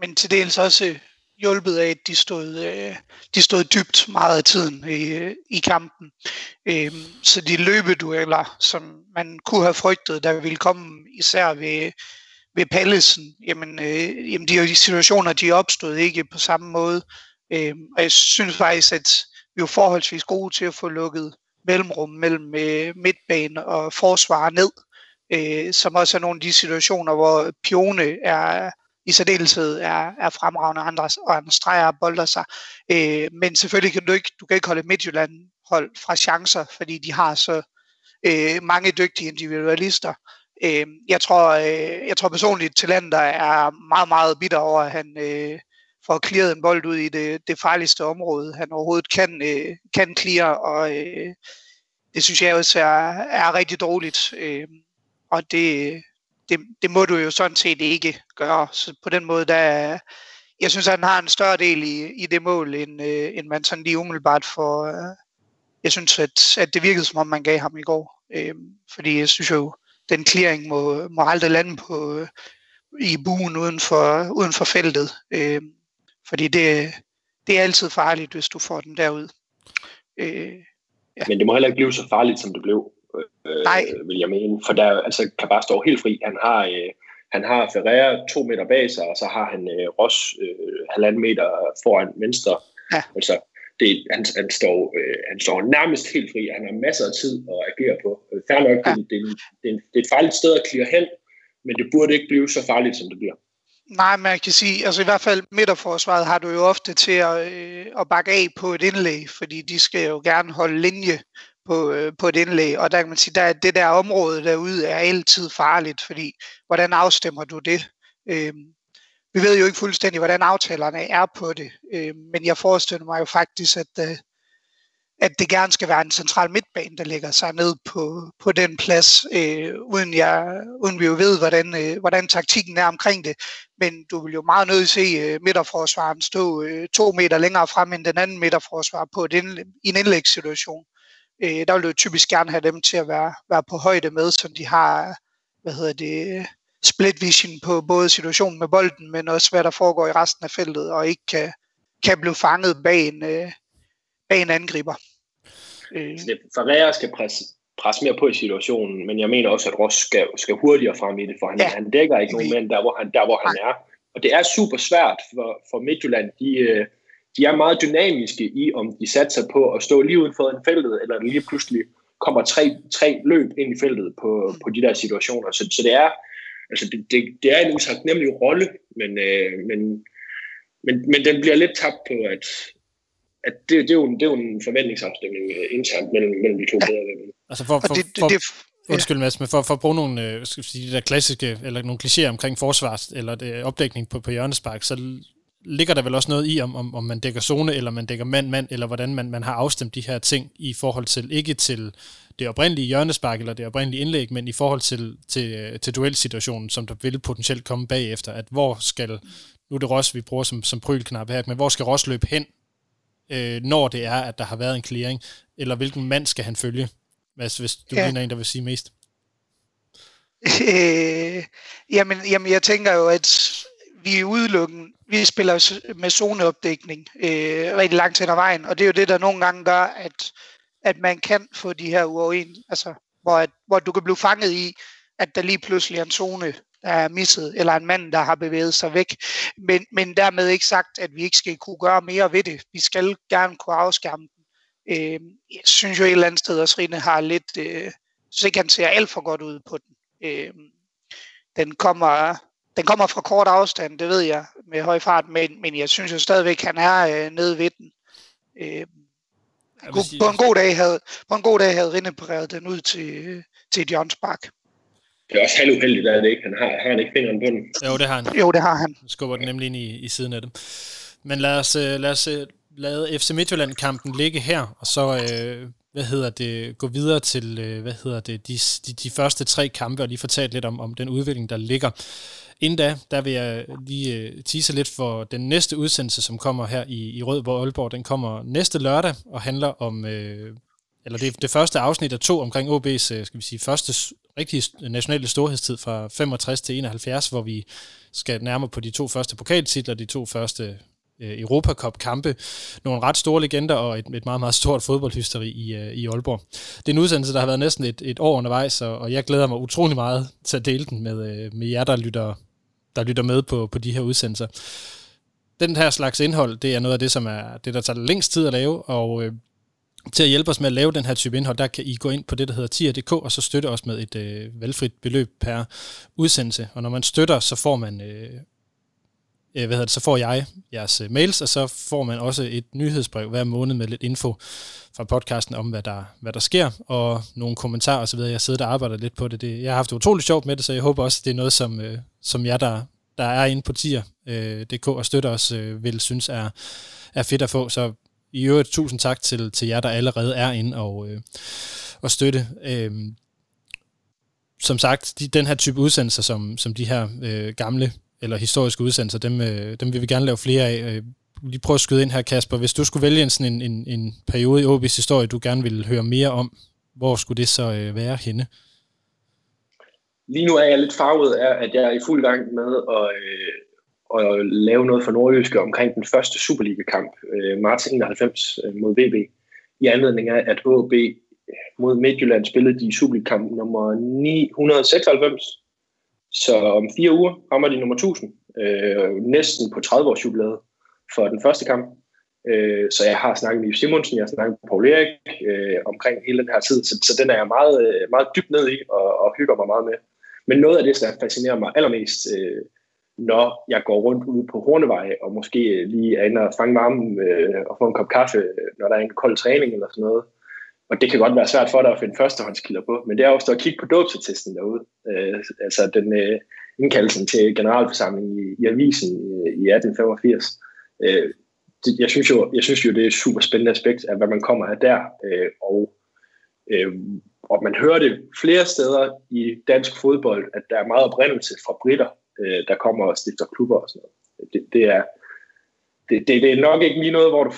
men til dels også hjulpet af, at de stod dybt meget af tiden i kampen. Så de løbedueller, som man kunne have frygtet, der ville komme især ved Pallesen, jamen de situationer, de opstod ikke på samme måde. Og jeg synes faktisk, at vi er forholdsvis gode til at få lukket mellemrum mellem midtbane og forsvar ned, som også er nogle af de situationer, hvor Pione er i særdeleshed er fremragende, og han streger og bolder sig. Men selvfølgelig kan du ikke holde Midtjylland hold fra chancer, fordi de har så mange dygtige individualister. Jeg tror personligt, Talander er meget, meget bitter over, at han får clearet en bold ud i det farligste område, han overhovedet kan clear, og det synes jeg også er rigtig dårligt. Og det må du jo sådan set ikke gøre. Så på den måde, jeg synes, at han har en større del i det mål, end man sådan lige umiddelbart får. Jeg synes, at det virkede, som om man gav ham i går. Fordi jeg synes jo, den clearing må aldrig lande i buen uden for feltet. Fordi det er altid farligt, hvis du får den derud. Ja. Men det må heller ikke blive så farligt, som det blev. Nej. Vil jeg mene, for der altså, kan bare stå helt fri. Han har Ferreira 2 meter bag sig, og så har han Ross 1,5 meter foran venstre. Ja. Altså, han står nærmest helt fri. Han har masser af tid at agere på. Fair nok, ja. Det er et farligt sted at klire hen, men det burde ikke blive så farligt, som det bliver. Nej, men jeg kan sige, altså i hvert fald midterforsvaret har du jo ofte til at bakke af på et indlæg, fordi de skal jo gerne holde linje på et indlæg, og der kan man sige, at det der område derude er altid farligt, fordi hvordan afstemmer du det? Vi ved jo ikke fuldstændig, hvordan aftalerne er på det, men jeg forestiller mig jo faktisk, at det gerne skal være en central midtbane, der lægger sig ned på den plads, uden vi jo ved, hvordan taktikken er omkring det. Men du vil jo meget nødt se midterforsvaren stå 2 meter længere frem end den anden midterforsvar på en indlægssituation. Der vil du typisk gerne have dem til at være på højde med, så de har split vision på både situationen med bolden, men også hvad der foregår i resten af feltet, og ikke kan blive fanget bag en angriber. Ferreira skal presse mere på i situationen, men jeg mener også, at Ross skal hurtigere frem i det, for han dækker ikke nogen mænd der, hvor han er. Og det er super svært for Midtjylland, de er meget dynamiske i, om de satser på at stå lige uden for en feltet, eller der lige pludselig kommer tre løb ind i feltet på de der situationer. Så det er altså det er en utaknemmelig rolle, men den bliver lidt tabt på, at det er jo en forventningsafstemning internt mellem de to bedre. Altså undskyld Mads, men for at bruge nogle skal sige, de der klassiske, eller nogle klichéer omkring forsvars, eller det, opdækning på hjørnespark, så ligger der vel også noget i, om man dækker zone, eller man dækker mand, eller hvordan man har afstemt de her ting i forhold til, ikke til det oprindelige hjørnespark eller det oprindelige indlæg, men i forhold til duelsituationen, som der vil potentielt komme bagefter, at hvor skal, nu er det Ross, vi bruger som prylknap her, men hvor skal Ross løbe hen, når det er, at der har været en clearing, eller hvilken mand skal han følge? Hvis du ligner en, der vil sige mest. Jamen, jeg tænker jo, at vi spiller med zoneopdækning rigtig langt hen ad vejen, og det er jo det, der nogle gange gør, at man kan få de her hvor du kan blive fanget i, at der lige pludselig er en zone, der er misset, eller en mand, der har bevæget sig væk. Men dermed ikke sagt, at vi ikke skal kunne gøre mere ved det. Vi skal gerne kunne afskærme den. Jeg synes jo et eller andet sted, at Rine har lidt... så ikke han ser alt for godt ud på den. Den kommer fra kort afstand, det ved jeg, med høj fart, men jeg synes jo stadigvæk, han er nede ved den. På en god dag havde Rine præget den ud til John Spark. Det er også halvuheldigt, at det ikke. Han har ikke fingeren på den. Jo, det har han. Han skubber den nemlig ind i siden af dem. Men lad os lade FC Midtjylland-kampen ligge her, og så gå videre til de første 3 kampe, og lige fortalt lidt om den udvikling, der ligger. Inden da, der vil jeg lige tease lidt for den næste udsendelse, som kommer her i Rødborg Aalborg. Den kommer næste lørdag og handler om, eller det er det første afsnit af 2 omkring OB's, skal vi sige, første rigtige nationale storhedstid fra 65 til 71, hvor vi skal nærmere på de 2 første pokaltitler, de 2 første Europacup-kampe, nogle ret store legender og et meget, meget stort fodboldhysteri i Aalborg. Det er en udsendelse, der har været næsten et år undervejs, og jeg glæder mig utrolig meget til at dele den med jer, der lytter med på de her udsendelser. den her slags indhold, det er noget af det, som er det, der tager længst tid at lave, og til at hjælpe os med at lave den her type indhold, der kan I gå ind på det, der hedder tier.dk, og så støtte os med et valgfrit beløb per udsendelse. Og når man støtter, så får man så får jeg jeres mails, og så får man også et nyhedsbrev hver måned med lidt info fra podcasten om, hvad der sker, og nogle kommentarer osv. Jeg sidder der og arbejder lidt på det. Jeg har haft utroligt sjovt med det, så jeg håber også, at det er noget, som jeg, der er inde på tier.dk og støtter os, vil synes er fedt at få. Så i øvrigt, tusind tak til jer, der allerede er inde og støtte. Som sagt, den her type udsendelser, som de her gamle eller historiske udsendelser, dem vil vi gerne lave flere af. Lige prøv at skyde ind her, Kasper. Hvis du skulle vælge sådan en periode i OB's historie, du gerne ville høre mere om, hvor skulle det så være henne? Lige nu er jeg lidt farvet af, at jeg er i fuld gang med at lave noget for Nordjyske omkring den første Superliga-kamp, marts 91 mod VB, i anledning af, at OB mod Midtjylland spillede de Superliga-kamp nummer 996, så om 4 uger rammer de nummer 1000, næsten på 30-års jubilæet for den første kamp. Så jeg har snakket med Simonsen, jeg har snakket med Paul Erik omkring hele den her tid, så den er jeg meget, meget dybt ned i og hygger mig meget med. Men noget af det, der fascinerer mig allermest, når jeg går rundt ude på Hornevej og måske lige er inde og fange varmen og få en kop kaffe, når der er en kold træning eller sådan noget. Og det kan godt være svært for dig at finde førstehåndskilder på, men det er også at kigge på dåbsattesten derude. Altså den indkaldelsen til generalforsamlingen i avisen i 1885. Jeg synes jo, det er et super spændende aspekt af, hvad man kommer af der. Og man hører det flere steder i dansk fodbold, at der er meget oprindelse fra britter, der kommer og stifter klubber og sådan noget. Det er nok ikke lige noget, hvor du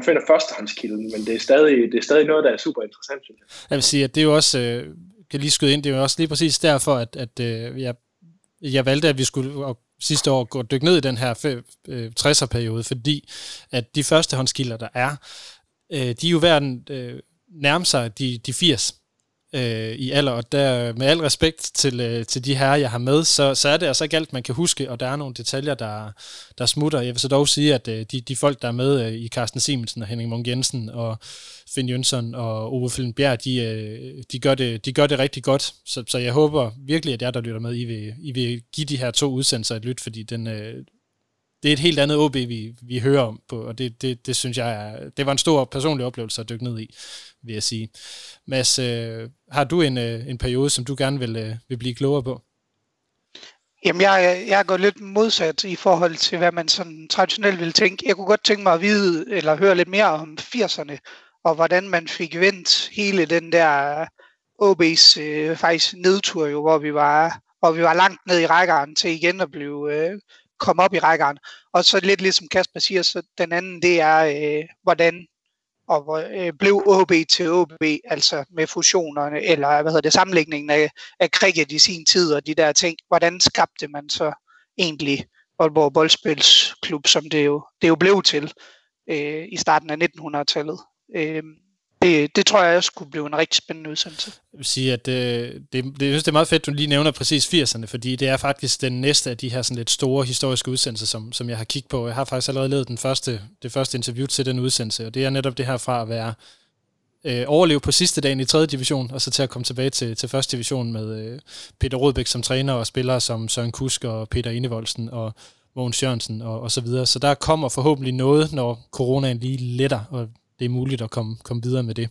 finder førstehåndskilden, men det er stadig noget, der er super interessant, synes jeg. Jeg vil sige, at det er jo også, kan lige skyde ind, det er jo også lige præcis derfor, at jeg valgte, at vi skulle sidste år gå dykke ned i den her 60'er-periode, fordi at de førstehåndskilder, der er, de er jo hverden nærmer sig de 80 i alder, og der, med al respekt til de herrer, jeg har med, så er det altså ikke alt, man kan huske, og der er nogle detaljer, der smutter. Jeg vil så dog sige, at de folk, der er med i Carsten Simensen og Henning Munk Jensen og Finn Jønsson og Ove Flint Bjerg, de gør det rigtig godt, så jeg håber virkelig, at jer, der lytter med, I vil give de her 2 udsendelser et lyt, fordi det er et helt andet OB, vi hører om på, og det synes jeg det var en stor personlig oplevelse at dykke ned i, vil jeg sige. Mads, har du en periode, som du gerne vil blive klogere på? Jamen, jeg er gået lidt modsat i forhold til, hvad man sådan traditionelt ville tænke. Jeg kunne godt tænke mig at vide eller høre lidt mere om 80'erne, og hvordan man fik vendt hele den der OB's faktisk nedtur, jo, hvor vi var langt ned i rækkerne til igen at blive... komme op i rækkerne. Og så lidt ligesom Kasper siger, så den anden, det er hvordan og blev OB til OB, altså med fusionerne, eller sammenlægningen af cricket i sin tid, og de der ting, hvordan skabte man så egentlig Aalborg Boldspilsklub, som det jo blev til i starten af 1900-tallet. Det tror jeg også kunne blive en rigtig spændende udsendelse. Jeg vil sige, at jeg synes, det er meget fedt, du lige nævner præcis 80'erne, fordi det er faktisk den næste af de her sådan lidt store historiske udsendelser, som jeg har kigget på. Jeg har faktisk allerede lavet det første interview til den udsendelse, og det er netop det her fra at være overleve på sidste dagen i 3. division, og så til at komme tilbage til 1. division med Peter Rodbæk som træner og spillere som Søren Kusk og Peter Enevoldsen og Mogens Jørgensen og så videre. Så der kommer forhåbentlig noget, når coronaen lige letter, og det er muligt at komme videre med det.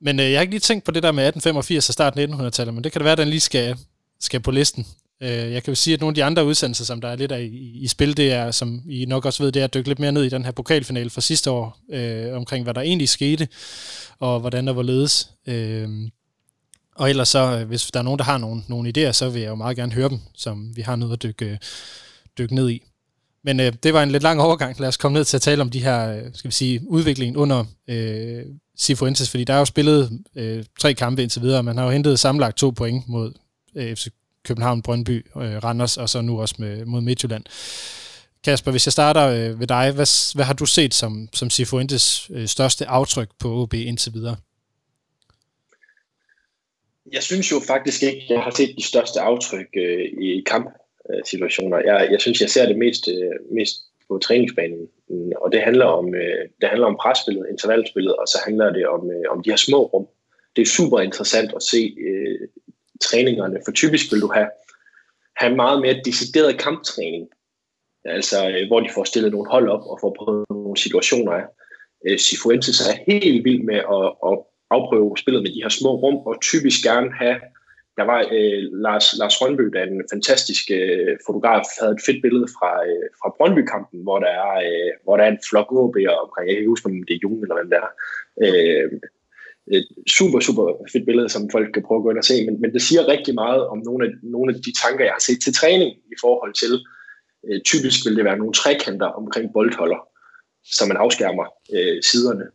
Men jeg har ikke lige tænkt på det der med 1885 og starten af 1900-tallet, men det kan det være, at den lige skal på listen. Jeg kan jo sige, at nogle af de andre udsendelser, som der er lidt af i spil, det er, som I nok også ved, det er at dykke lidt mere ned i den her pokalfinale fra sidste år, omkring hvad der egentlig skete, og hvordan der var ledes. Og ellers så, hvis der er nogen, der har nogle idéer, så vil jeg jo meget gerne høre dem, som vi har noget at dykke ned i. Men det var en lidt lang overgang. Lad os komme ned til at tale om de her, skal vi sige, udviklingen under Cifuentes, fordi der er jo spillet 3 kampe indtil videre. Man har jo hentet sammenlagt 2 point mod FC København, Brøndby, Randers og så nu også mod Midtjylland. Kasper, hvis jeg starter ved dig, hvad har du set som Cifuentes største aftryk på OB indtil videre? Jeg synes jo faktisk ikke, jeg har set de største aftryk i kamp. Situationer. Jeg synes, jeg ser det mest på træningsbanen. Og det handler om, presspillet, intervalspillet, og så handler det om de her små rum. Det er super interessant at se træningerne, for typisk vil du have meget mere decideret kamptræning. Altså, hvor de får stillet nogle hold op og får prøvet nogle situationer af. Cifuentes er helt vild med at afprøve spillet med de her små rum, og typisk gerne have... Der var Lars Rønbø, der er en fantastisk fotograf, havde et fedt billede fra Brøndby-kampen, hvor der er en flok OB'er omkring, jeg kan ikke huske, om det er Jung eller hvad det er. Super, super fedt billede, som folk kan prøve at gå ind og se, men det siger rigtig meget om nogle af de tanker, jeg har set til træning i forhold til, typisk vil det være nogle trekanter omkring boldholder, som man afskærmer siderne.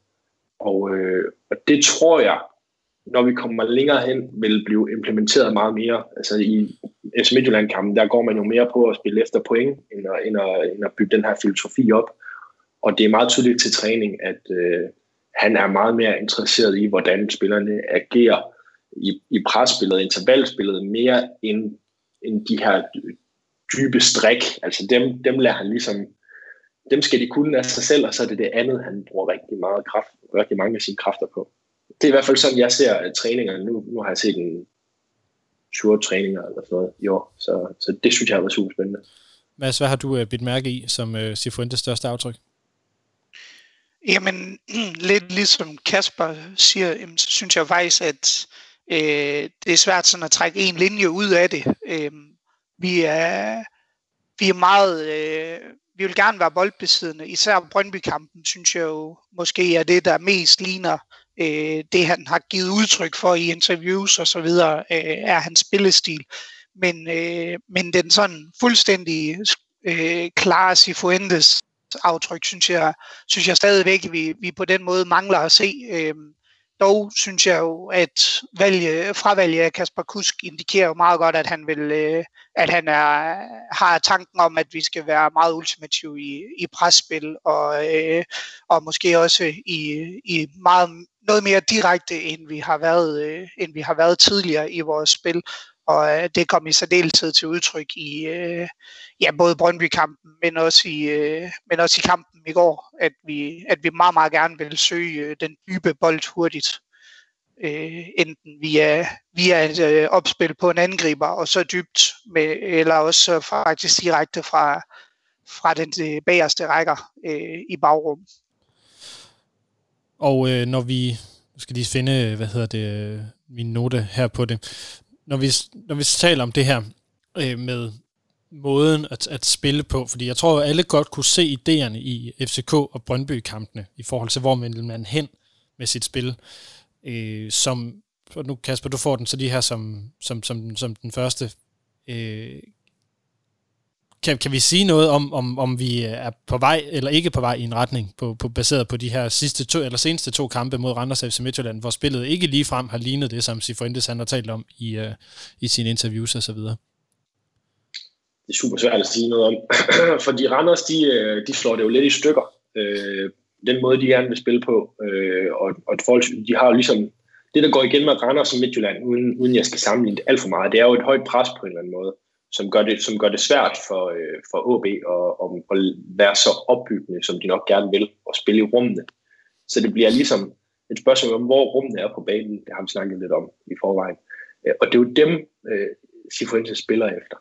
Og det tror jeg, når vi kommer længere hen, vil blive implementeret meget mere. Altså i FC Midtjylland-kampen, der går man jo mere på at spille efter point, end at bygge den her filosofi op. Og det er meget tydeligt til træning, at han er meget mere interesseret i, hvordan spillerne agerer i presspillet, intervalspillet, mere end de her dybe stræk. Altså dem lader han ligesom... Dem skal de kunne af sig selv, og så er det det andet, han bruger rigtig mange af sine kræfter på. Det er i hvert fald sådan, jeg ser træningerne. Nu har jeg set en 20 træninger eller sådan noget i år, så det synes jeg har været super spændende. Mads, hvad har du bidt mærke i som Cifuentes største aftryk? Jamen, lidt ligesom Kasper siger, så synes jeg faktisk, at det er svært sådan at trække en linje ud af det. Vi er meget... Vi vil gerne være boldbesiddende, især Brøndby-kampen, synes jeg jo måske er det, der mest ligner det, han har givet udtryk for i interviews og så videre, er hans spillestil. Men den sådan fuldstændig klare Cifuentes aftryk, synes jeg stadigvæk, vi på den måde mangler at se. Dog synes jeg jo, at fravalget af Kasper Kusk indikerer jo meget godt, at han har tanken om, at vi skal være meget ultimative i presspil og måske også i meget noget mere direkte, end vi har været tidligere i vores spil. Og det kom i særdeleshed til udtryk i både Brøndby-kampen, men også i kampen i går, at vi meget, meget gerne vil søge den dybe bold hurtigt. Enten via et opspil på en angriber, og så dybt, eller også faktisk direkte fra den bagerste rækker i bagrum. Og når vi... Nu skal lige finde, min note her på det... Når vi taler om det her med måden at spille på, fordi jeg tror, at alle godt kunne se idéerne i FCK og Brøndby-kampene i forhold til, hvor man hen med sit spil. Nu Kasper, du får den så lige her som den første. Kan vi sige noget om vi er på vej eller ikke på vej i en retning, baseret på de her seneste to kampe mod Randers FC Midtjylland, hvor spillet ikke ligefrem har lignet det, som Cifuentes har talt om i sine interviews og så videre? Det er super svært at sige noget om, fordi Randers, de slår det jo lidt i stykker. Den måde, de gerne vil spille på, og folk, de har jo ligesom... Det, der går igen med Randers og Midtjylland, uden jeg skal sammenligne det alt for meget, det er jo et højt pres på en eller anden måde, som gør det svært for OB at være så opbyggende, som de nok gerne vil, og spille i rummene. Så det bliver ligesom et spørgsmål om, hvor rummene er på banen. Det har vi snakket lidt om i forvejen. Og det er jo dem, Cifuentes spiller efter.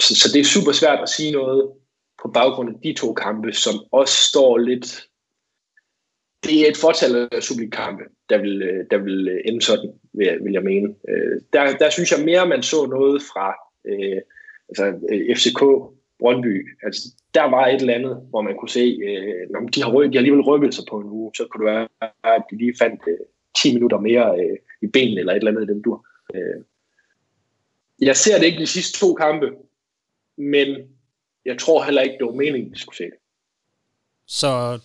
Så det er super svært at sige noget på baggrund af de to kampe, som også står lidt... Det er et fortal af subligkampe, der vil ende sådan, vil jeg mene. Der synes jeg mere, man så noget fra FCK, Brøndby. Altså, der var et eller andet, hvor man kunne se, at de har alligevel rykket sig på en uge. Så kunne det være, at de lige fandt 10 minutter mere i benene eller et eller andet i den dur. Jeg ser det ikke de sidste to kampe, men jeg tror heller ikke, det var meningen, vi skulle se det. Så...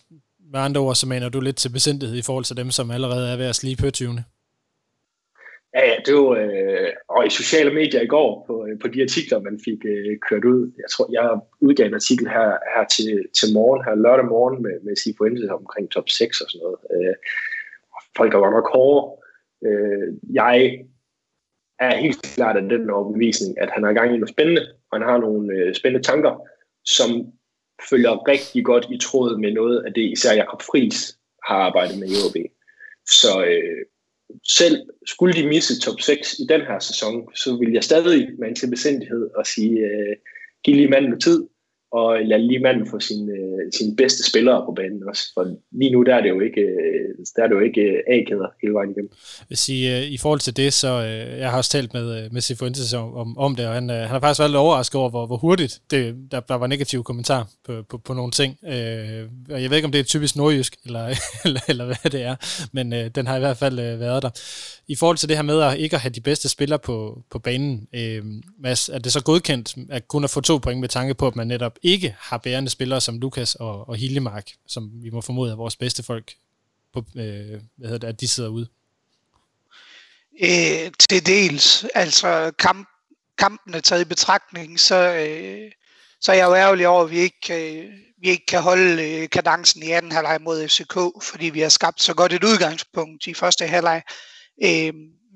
Med andre ord, så mener du lidt til besindighed i forhold til dem, som allerede er ved at slige pøtyvende? Ja, det var og i sociale medier i går på de artikler, man fik kørt ud. Jeg tror, jeg udgav en artikel her til morgen, her lørdag morgen med Cifuentes omkring top 6 og sådan noget. Folk er godt hårde. Jeg er helt klart af den overbevisning, at han har gang i noget spændende, og han har nogle spændende tanker, som følger rigtig godt i tråd med noget af det, især Jacob Friis har arbejdet med i OB. Så selv skulle de misse top 6 i den her sæson, så vil jeg stadig med en tilbesindighed og sige, giv lige manden tid, og lad lige manden få sine bedste spillere på banen også. For lige nu, der er det jo ikke A-kæder hele vejen igennem. Jeg vil sige, i forhold til det, så jeg har også talt med Cifuentes om det, og han har faktisk været lidt overrasket over, hvor hurtigt der var negative kommentarer på nogle ting. Og jeg ved ikke, om det er typisk nordjysk, eller hvad det er, men den har i hvert fald været der. I forhold til det her med at ikke have de bedste spillere på banen, Mads, er det så godkendt at kun at få 2 point med tanke på, at man netop ikke har bærende spillere som Lukas og Hillemark, som vi må formode er vores bedste folk, på, at de sidder ude? Til dels. Altså kampene taget i betragtning, så er jeg jo ærgerlig over, at vi ikke kan holde kadencen i anden halvleg mod FCK, fordi vi har skabt så godt et udgangspunkt i første halvleg.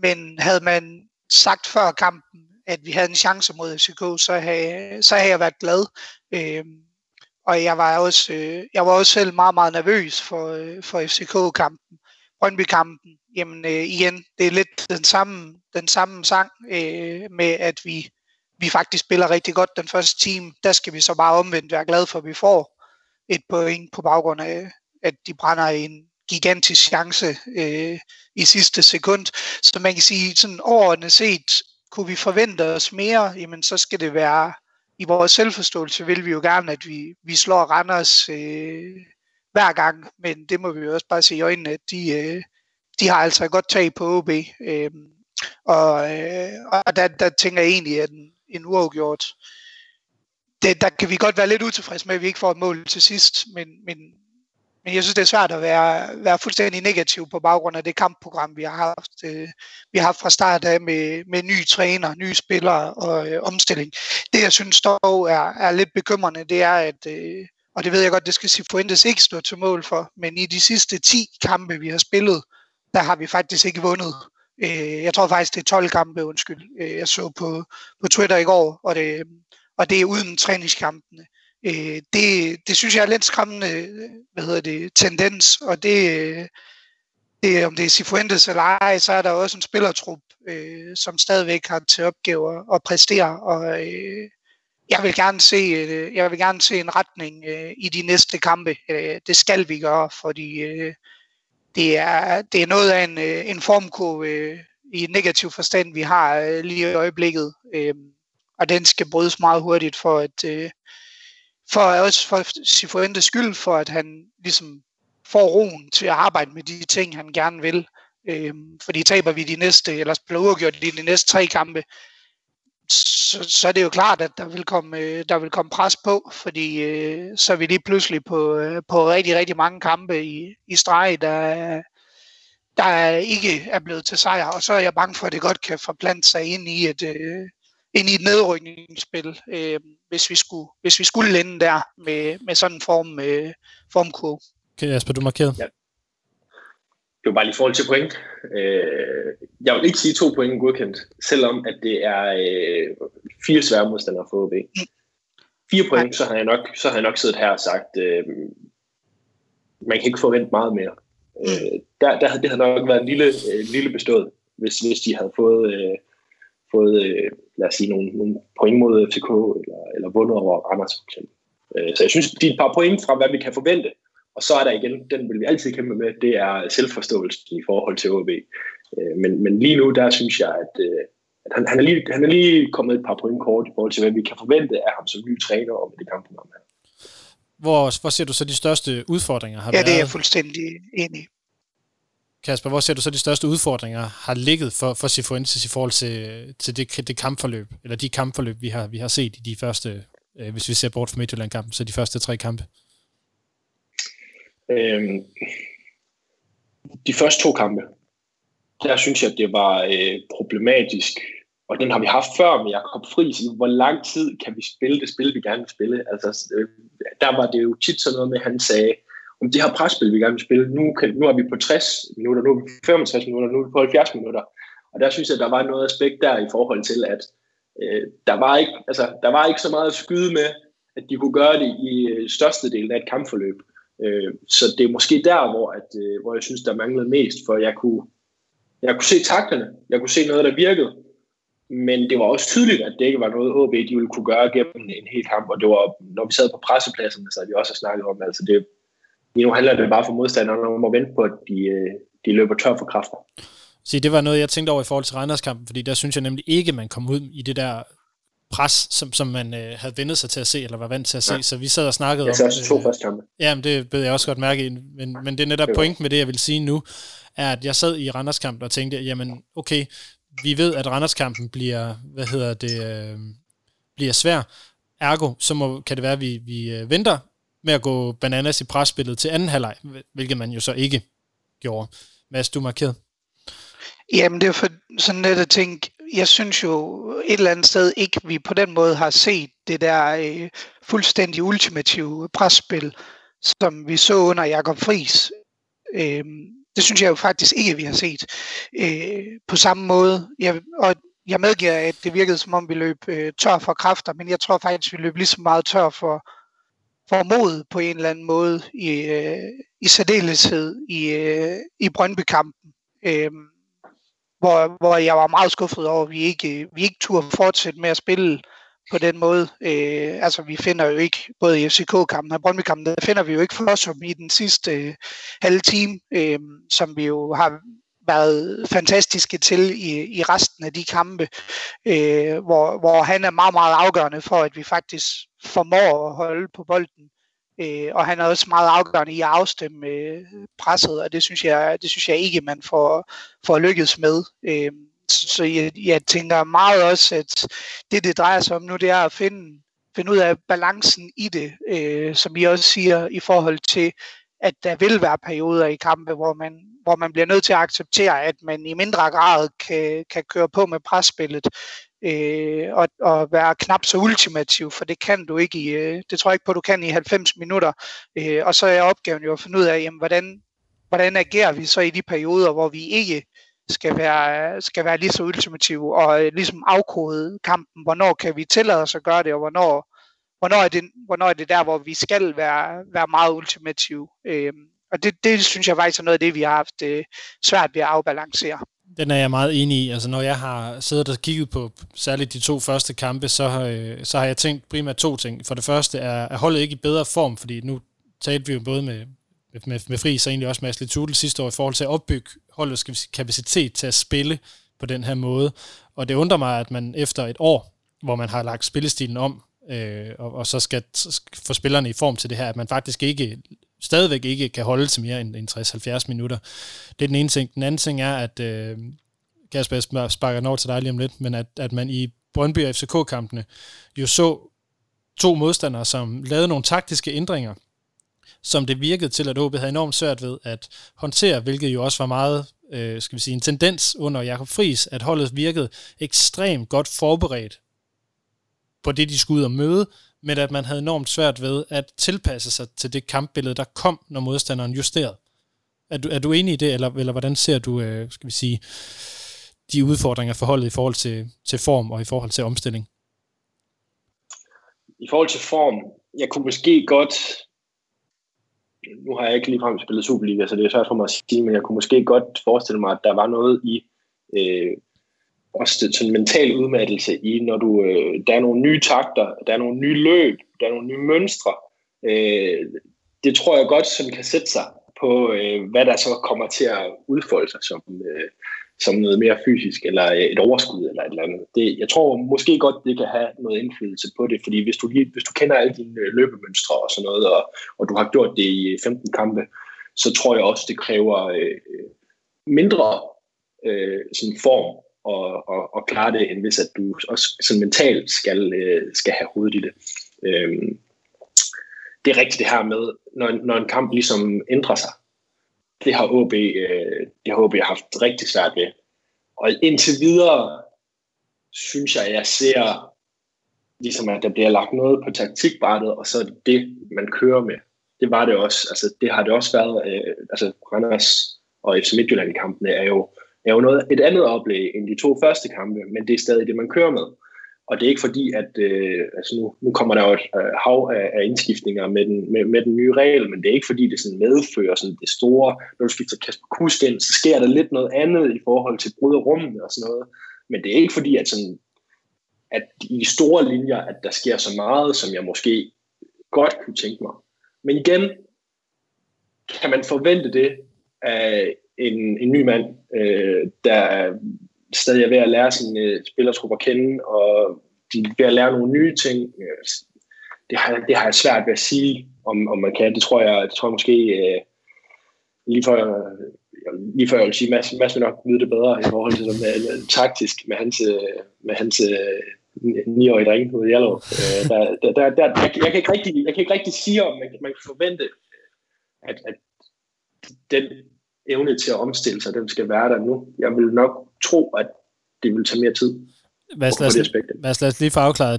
Men havde man sagt før kampen, at vi havde en chance mod FCK, så havde jeg været glad. Og jeg var også selv meget, meget nervøs for FCK-kampen. Brøndby-kampen, jamen igen, det er lidt den samme sang med, at vi faktisk spiller rigtig godt den første time. Der skal vi så bare omvendt være glade for, at vi får et point på baggrund af, at de brænder en gigantisk chance i sidste sekund. Så man kan sige, sådan overordnet set, kunne vi forvente os mere, jamen så skal det være, i vores selvforståelse vil vi jo gerne, at vi slår Randers hver gang, men det må vi jo også bare se i øjnene, at de har altså et godt tag på OB, og der tænker jeg egentlig, at en uafgjort, der kan vi godt være lidt utilfredse med, at vi ikke får et mål til sidst, men jeg synes, det er svært at være fuldstændig negativ på baggrund af det kampprogram, vi har haft. Vi har haft fra start af med nye træner, nye spillere og omstilling. Det, jeg synes dog er lidt bekymrende, det er, at, og det ved jeg godt, det skal Cifuentes ikke stå til mål for, men i de sidste 10 kampe, vi har spillet, der har vi faktisk ikke vundet. Jeg tror faktisk, det er 12 kampe, undskyld. Jeg så på Twitter i går, og det er uden træningskampene. Det synes jeg er lidt skræmmende tendens, og det, om det er Cifuentes eller ej, så er der også en spillertrup, som stadigvæk har til opgaver at præstere, og jeg vil gerne se en retning i de næste kampe. Det skal vi gøre, fordi det er noget af en formkurve i negativ forstand, vi har lige i øjeblikket, og den skal brydes meget hurtigt for at også for Cifuentes skyld, for at han ligesom får roen til at arbejde med de ting, han gerne vil. Fordi taber vi de næste, eller bliver uafgjort i de næste 3 kampe, så er det jo klart, at der vil komme pres på, fordi så er vi lige pludselig på rigtig, rigtig mange kampe i streg, der ikke er blevet til sejr. Og så er jeg bange for, at det godt kan forplante sig ind i et nedrykningsspil, hvis vi skulle lande der med sådan en formkurve. Okay, Esben, du markerede. Ja. Det var bare lige i forhold til point. Jeg vil ikke sige 2 point godkendt, selvom at det er 4 svære modstandere for OB. 4 point, ja. så har jeg nok siddet her og sagt, man kan ikke forvente meget mere. Det havde nok været en lille bestået, hvis de havde fået lad os sige, nogle point mod FCK, eller vundet over Randers for eksempel. Så jeg synes, det er et par point fra, hvad vi kan forvente. Og så er der igen, den vil vi altid kæmpe med, det er selvforståelsen i forhold til OB. Men lige nu, der synes jeg, at han er lige kommet et par point kort i forhold til, hvad vi kan forvente af ham som ny træner og med det kampprogram her. Hvor ser du så de største udfordringer har været? Ja, det er jeg fuldstændig enig. Kasper, hvor ser du så de største udfordringer har ligget for Cifuentes i forhold til det kampforløb, eller de kampforløb, vi har set i de første, hvis vi ser bort fra Midtjylland-kampen, så de første 3 kampe? De første 2 kampe, der synes jeg, at det var problematisk, og den har vi haft før med Jacob Friis, hvor lang tid kan vi spille det spil, vi gerne vil spille. Altså, der var det jo tit sådan noget med, han sagde, om det her presspil, vi gerne vil spille, nu er vi på 60 minutter, nu er vi på 65 minutter, nu er vi på 70 minutter. Og der synes jeg, der var noget aspekt der i forhold til, at der var ikke så meget at skyde med, at de kunne gøre det i størstedelen af et kampforløb. Så det er måske der, hvor jeg synes, der manglede mest, for jeg kunne se takterne, jeg kunne se noget, der virkede, men det var også tydeligt, at det ikke var noget HB, de ville kunne gøre gennem en hel kamp, og det var, når vi sad på pressepladserne, så havde vi også snakket om, altså det, lige nu handler det bare for modstanderne om at vente på, at de løber tør for kræfter. Så det var noget, jeg tænkte over i forhold til Randers-kampen, fordi der synes jeg nemlig ikke, man kom ud i det der pres, som man havde vendt sig til at se, eller var vant til at se, så vi sad og snakkede om... Jeg to første kampe. Jamen, det beder jeg også godt mærke i, men det er netop pointen med det, jeg vil sige nu, er, at jeg sad i Randerskampen og tænkte, jamen, okay, vi ved, at Randerskampen bliver, bliver svær, ergo, så kan det være, at vi venter med at gå bananas i presspillet til anden halvleg, hvilket man jo så ikke gjorde. Mads, du markerede. Jamen, det er for sådan lidt at tænke, jeg synes jo et eller andet sted ikke, vi på den måde har set det der fuldstændig ultimative presspil, som vi så under Jacob Friis. Det synes jeg jo faktisk ikke, vi har set på samme måde. Jeg medgiver, at det virkede, som om vi løb tør for kræfter, men jeg tror faktisk, vi løb lige så meget tør for mod på en eller anden måde i særdeleshed i Brøndby-kampen. Hvor jeg var meget skuffet over, at vi ikke turde fortsætte med at spille på den måde. Vi finder jo ikke, både i FCK-kampen og Brøndby-kampen, der finder vi jo ikke Fossum i den sidste halve time, som vi jo har været fantastiske til i resten af de kampe, hvor han er meget, meget afgørende for, at vi faktisk formår at holde på bolden. Og han er også meget afgørende i at afstemme presset, og det synes jeg ikke, man får lykkes med. Så jeg tænker meget også, at det drejer sig om nu, det er at finde ud af balancen i det, som I også siger, i forhold til, at der vil være perioder i kampe, hvor man bliver nødt til at acceptere, at man i mindre grad kan køre på med presspillet. Og være knap så ultimativ, for det kan du ikke det tror jeg ikke på, du kan i 90 minutter. Og så er opgaven jo at finde ud af, jamen, hvordan agerer vi så i de perioder, hvor vi ikke skal være lige så ultimative og ligesom afkode kampen. Hvornår kan vi tillade os at gøre det, og hvornår er det der, hvor vi skal være meget ultimative. Og det synes jeg faktisk er noget af det, vi har haft svært ved at afbalancere. Den er jeg meget enig i. Altså, når jeg har siddet og kigget på særligt de to første kampe, så har jeg tænkt primært to ting. For det første er holdet ikke i bedre form, fordi nu talte vi jo både med Friis og egentlig også med Asli Tudel sidste år i forhold til at opbygge holdets kapacitet til at spille på den her måde. Og det undrer mig, at man efter et år, hvor man har lagt spillestilen om, og så skal få spillerne i form til det her, at man faktisk stadigvæk ikke kan holde til mere end 60-70 minutter. Det er den ene ting. Den anden ting er, at Kasper sparker den over til dig lige om lidt, men at man i Brøndby og FCK-kampene jo så to modstandere, som lavede nogle taktiske ændringer, som det virkede til, at HB havde enormt svært ved at håndtere, hvilket jo også var meget, en tendens under Jacob Friis, at holdet virkede ekstremt godt forberedt på det, de skulle ud og møde, men at man havde enormt svært ved at tilpasse sig til det kampbillede, der kom, når modstanderen justerede. Er du enig i det, eller hvordan ser du, de udfordringer forholdet i forhold til form og i forhold til omstilling? I forhold til form, jeg kunne måske godt... Nu har jeg ikke ligefrem spillet Superliga, så det er svært for mig at sige, men jeg kunne måske godt forestille mig, at der var noget i... også sådan en mental udmattelse i, når der er nogle nye takter, der er nogle nye løb, der er nogle nye mønstre. Det tror jeg godt, som kan sætte sig på, hvad der så kommer til at udfolde sig som noget mere fysisk, eller et overskud, eller et eller andet. Jeg tror måske godt, det kan have noget indflydelse på det, fordi hvis du kender alle dine løbemønstre og sådan noget, og du har gjort det i 15 kampe, så tror jeg også, det kræver mindre sådan form, og klare det, end hvis at du også sådan mentalt skal have hovedet i det. Det er rigtigt det her med, når en kamp ligesom ændrer sig. Det har HB haft rigtig svært ved. Og indtil videre, synes jeg ser, ligesom at der bliver lagt noget på taktikbrættet, og så er det det, man kører med. Det var det også. Altså, det har det også været. Randers og FC Midtjylland i kampene er jo noget, et andet oplæg end de to første kampe, men det er stadig det, man kører med. Og det er ikke fordi, at nu kommer der jo et hav af indskiftninger med den nye regel, men det er ikke fordi, det sådan medfører sådan det store. Når du skifter Kasper Kusk ind, så sker der lidt noget andet i forhold til bryderrummene og sådan noget. Men det er ikke fordi, at i de store linjer, at der sker så meget, som jeg måske godt kunne tænke mig. Men igen, kan man forvente det af en ny mand, der stadig er ved at lære sine spillertrupper at kende, og de er ved at lære nogle nye ting. Det har jeg svært ved at sige, om man kan. Det tror jeg måske, lige før jeg vil sige, Mads vil nok vide det bedre i forhold til det med, taktisk med hans 9-årige dreng ude i Jallerup. Jeg kan ikke rigtig sige, om man kan forvente, at den evne til at omstille sig, den skal være der nu. Jeg vil nok tro, at det vil tage mere tid. Lad os lige få afklaret.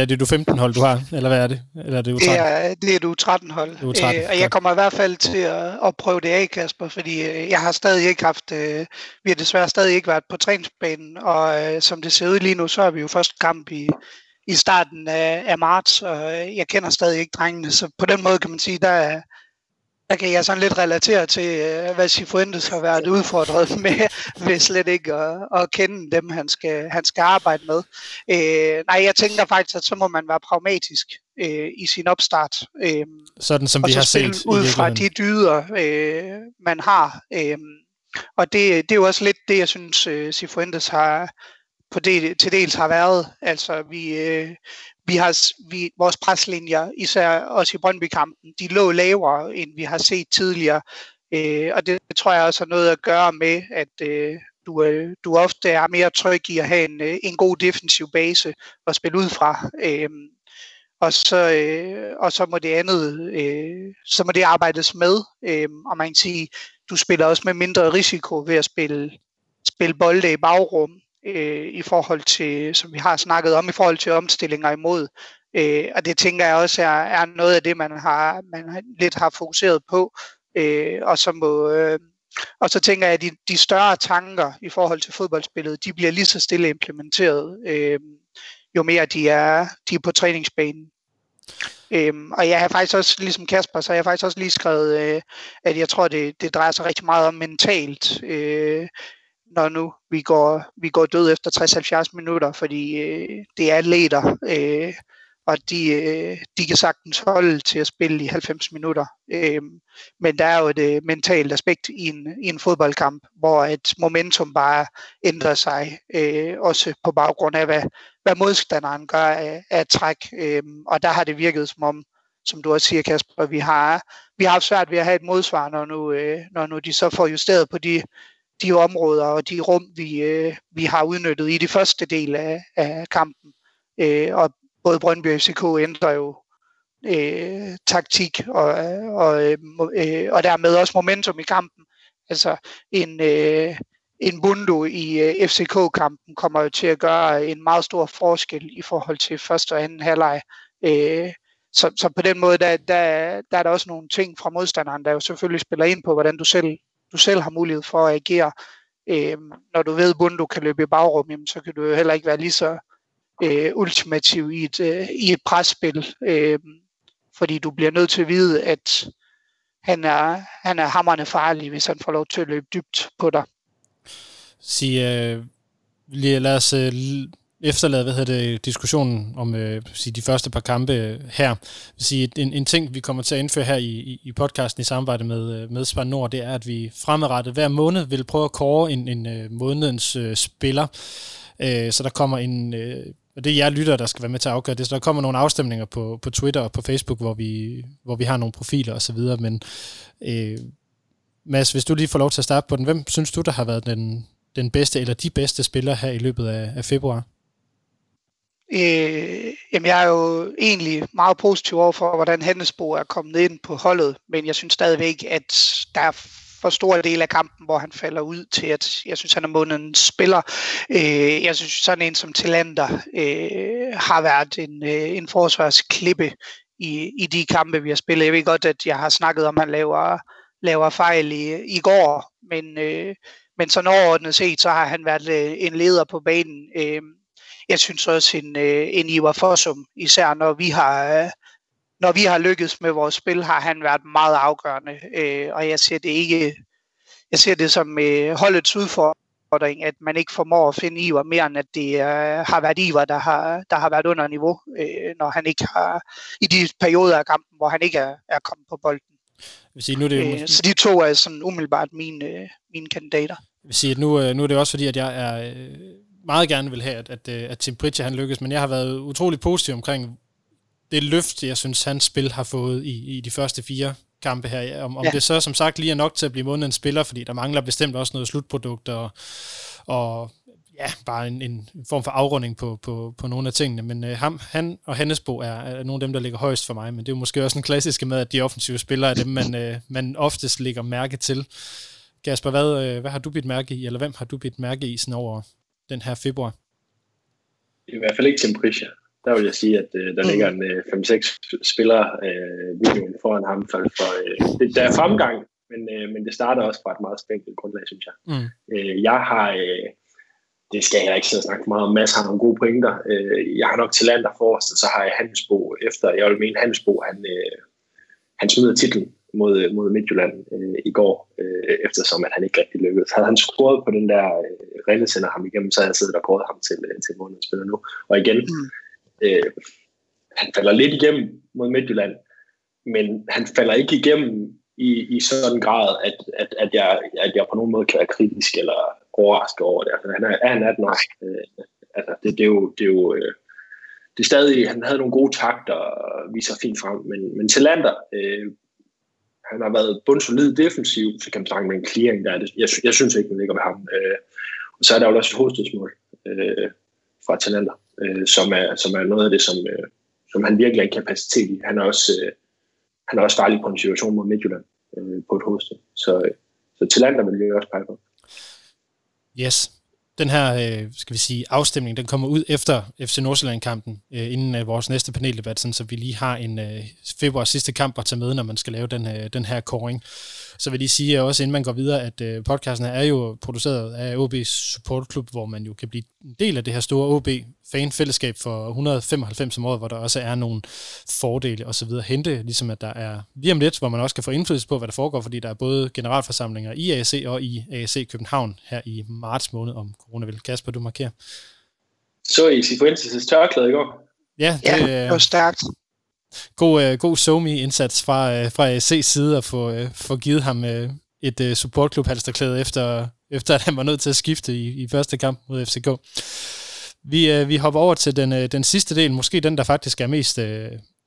Er det du 15-hold, du har? Eller hvad er det? Eller er det U13? Det er du 13-hold. Og jeg kommer i hvert fald til at prøve det af, Kasper, fordi jeg har stadig ikke haft... Vi har desværre stadig ikke været på træningsbanen, og som det ser ud lige nu, så er vi jo første kamp i starten af marts, og jeg kender stadig ikke drengene, så på den måde kan man sige, der kan jeg sådan lidt relatere til, hvad Cifuentes har været udfordret med, ved slet ikke at kende dem, han skal arbejde med. Jeg tænker faktisk, at så må man være pragmatisk i sin opstart. Sådan som vi har set. Ud fra de dyder, man har. Og det er jo også lidt det, jeg synes, Cifuentes har til dels har været. Altså, vores preslinjer, især også i Brøndby-kampen, de lå lavere, end vi har set tidligere. Og det tror jeg også har noget at gøre med, at du ofte er mere tryg i at have en god defensiv base at spille ud fra. Så må det arbejdes med. Og man kan sige, du spiller også med mindre risiko ved at spille bolde i bagrum. I forhold til, som vi har snakket om, i forhold til omstillinger imod. Og det tænker jeg også er noget af det, man lidt har fokuseret på. Og så tænker jeg, at de større tanker i forhold til fodboldspillet, de bliver lige så stille implementeret, jo mere de er på træningsbanen. Og jeg har faktisk også, ligesom Kasper, så har jeg faktisk også lige skrevet, at jeg tror, det drejer sig rigtig meget om mentalt, når nu vi går død efter 60-70 minutter, fordi det er atleter, og de kan sagtens holde til at spille i 90 minutter. Men der er jo et mentalt aspekt i en fodboldkamp, hvor et momentum bare ændrer sig, også på baggrund af, hvad modstanderen gør af træk. Og der har det virket som du også siger, Kasper, vi har haft svært ved at have et modsvar, når nu de så får justeret på de områder og de rum, vi har udnyttet i de første del af kampen. Og både Brøndby og FCK ændrer jo taktik og dermed også momentum i kampen. Altså en bundo i FCK-kampen kommer jo til at gøre en meget stor forskel i forhold til første og anden halvleg. Så på den måde, der er der også nogle ting fra modstanderen, der jo selvfølgelig spiller ind på, hvordan du selv har mulighed for at agere. Når du ved, at du kan løbe i bagrum, jamen, så kan du jo heller ikke være lige så ultimativ i et presspil. Fordi du bliver nødt til at vide, at han er hamrende farlig, hvis han får lov til at løbe dybt på dig. Lad os efterlade diskussionen om de første par kampe her. En ting, vi kommer til at indføre her i podcasten i samarbejde med Span Nord, det er, at vi fremadrettet hver måned vil prøve at kåre en månedens spiller. Så der kommer og det er jer lyttere, der skal være med til at afgøre det, så der kommer nogle afstemninger på Twitter og på Facebook, hvor vi har nogle profiler osv., men Mads, hvis du lige får lov til at starte på den, hvem synes du, der har været den bedste eller de bedste spillere her i løbet af februar? Jeg er jo egentlig meget positiv over for, hvordan Hannesbo er kommet ind på holdet, men jeg synes stadigvæk, at der er for stor del af kampen, hvor han falder ud til, at jeg synes, han er månedens spiller. Jeg synes, sådan en som Talander har været en forsvarsklippe i de kampe, vi har spillet. Jeg ved godt, at jeg har snakket om, at han laver fejl i går, men sådan overordnet set, så har han været en leder på banen. jeg synes også en Ivar Fossum, især når vi har lykkedes med vores spil, har han været meget afgørende. Og jeg ser det som holdets udfordring, at man ikke formår at finde Ivar mere, end at det har været Ivar, der har været under niveau, når han ikke har, i de perioder af kampen, hvor han ikke er kommet på bolden. Vil sige, nu er det jo... Så de to er sådan umiddelbart mine kandidater. Jeg vil sige, at nu er det også fordi, at jeg er meget gerne vil have, at Tim Pritchard han lykkes, men jeg har været utrolig positiv omkring det løft, jeg synes, hans spil har fået i de første 4 kampe her. Om det så som sagt lige er nok til at blive månedens spiller, fordi der mangler bestemt også noget slutprodukt og ja, bare en form for afrunding på nogle af tingene. Men han og Hannesbo er nogle af dem, der ligger højst for mig, men det er jo måske også en klassiske med, at de offensive spillere er dem, man oftest lægger mærke til. Kasper, hvad har du bidt mærke i, eller hvem har du bidt mærke i sådan over den her februar? I hvert fald ikke Tim Pritchard. Der vil jeg sige, at der ligger en 5-6 spillere videoen foran ham. Der er fremgang, men det starter også fra et meget spændende grundlag, synes jeg. Jeg har... Det skal jeg ikke sidde og snakke meget om. Mads har nogle gode pointer. Jeg har nok Talander forrest, og så har jeg Hannesbo efter. Jeg vil mene, Hannesbo, han smider titlen mod Midtjylland i går, eftersom at han ikke rigtig lykkedes. Havde han scoret på den der Rine sender ham igennem, så havde jeg siddet og kåret ham til månedens spiller nu. Og igen, han falder lidt igennem mod Midtjylland, men han falder ikke igennem i sådan grad, at jeg på nogen måde kan være kritisk eller overrasket over det. Altså, han er 18 år. Altså, det er stadig, han havde nogle gode takter og viser fint frem, men Talander, han har været bundsolid defensiv, så kan man snakke med en clearing der. Jeg synes ikke, man ligger ved ham. Og så er der jo også et hovedstødsmål fra Talander, som er noget af det, som han virkelig har kapacitet i. Han er også farlig på en situation mod Midtjylland på et hovedstød. Så Talander vil jeg også pege på. Yes. Den her, skal vi sige, afstemning, den kommer ud efter FC Nordsjælland-kampen, inden vores næste paneldebat, så vi lige har en februars sidste kamp at tage med, når man skal lave den her kåring. Så vil jeg sige også, inden man går videre, at podcasten er jo produceret af OB's supportklub, hvor man jo kan blive en del af det her store OB-fanfællesskab for 195 om året, hvor der også er nogle fordele og så videre hente, ligesom at der er lige om lidt, hvor man også kan få indflydelse på, hvad der foregår, fordi der er både generalforsamlinger i AAC og i AAC København her i marts måned om coronavirus. Kasper, du markerer. Så I Cifuentes' tørklæde i går? Ja, det var stærkt. God SoMe-indsats fra AAC's side at få givet ham et supportklub-halsterklæde efter at han var nødt til at skifte i første kamp mod FCK. Vi hopper over til den sidste del, måske den, der faktisk er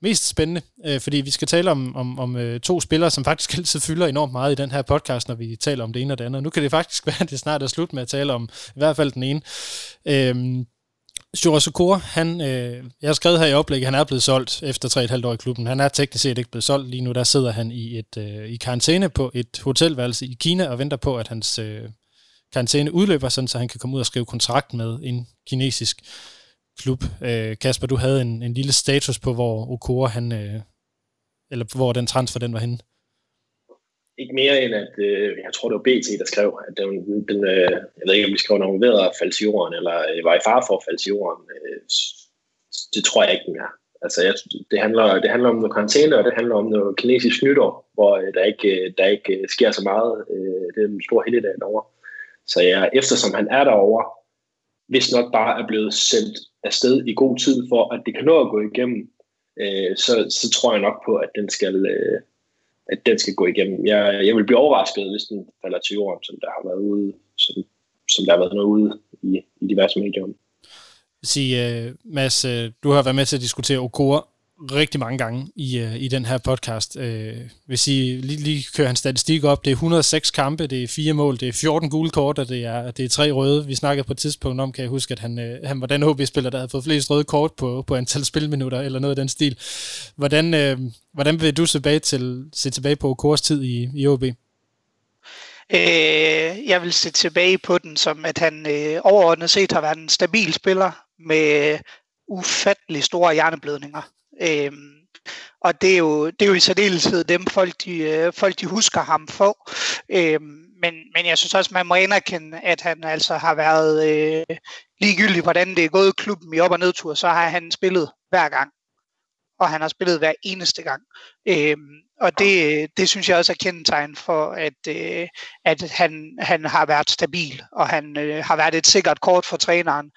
mest spændende, fordi vi skal tale om to spillere, som faktisk altid fylder enormt meget i den her podcast, når vi taler om det ene og det andet. Nu kan det faktisk være, at det snart er slut med at tale om i hvert fald den ene. Jurasekor, jeg har skrevet her i oplægget, han er blevet solgt efter 3,5 år i klubben. Han er teknisk set ikke blevet solgt lige nu. Der sidder han i karantæne på et hotelværelse i Kina og venter på, at hans karantæne udløber, sådan, så han kan komme ud og skrive kontrakt med en kinesisk klub. Kasper, du havde en lille status på, hvor Okor, hvor den transfer, den var henne. Ikke mere end, at jeg tror, det var BT, der skrev, at jeg ved ikke, om de skrev, nogen ved at falde til jorden, eller var i fare for at falde til jorden. Det tror jeg ikke mere. Altså, det handler om noget karantæne, og det handler om noget kinesisk nytår, hvor der ikke sker så meget. Det er en stor helligdag derovre. Så jeg, eftersom han er derovre, hvis nok bare er blevet sendt afsted i god tid for, at det kan nå at gå igennem, så tror jeg nok på, at den skal gå igennem. Jeg vil blive overrasket, hvis den falder til jorden, som der har været ude, som der har været noget ude i diverse medier. Mads, du har været med til at diskutere Okor rigtig mange gange i den her podcast. Hvis I lige kører hans statistik op, det er 106 kampe, det er 4 mål, det er 14 gule kort, og det er 3 røde. Vi snakkede på et tidspunkt om, kan jeg huske, at han var den HB-spiller, der havde fået flest røde kort på antal spilminutter, eller noget af den stil. Hvordan vil du se tilbage på Okors tid i HB? Jeg vil se tilbage på den som, at han overordnet set har været en stabil spiller med ufattelig store hjerneblødninger. Og det er jo i særdeleshed dem folk de husker ham for. Men jeg synes også, man må anerkende, at han altså har været ligegyldig, hvordan det er gået klubben i op- og nedtur, så har han spillet hver gang. Og han har spillet hver eneste gang. Og det synes jeg også er kendetegn for, at han har været stabil, og han har været et sikkert kort for træneren.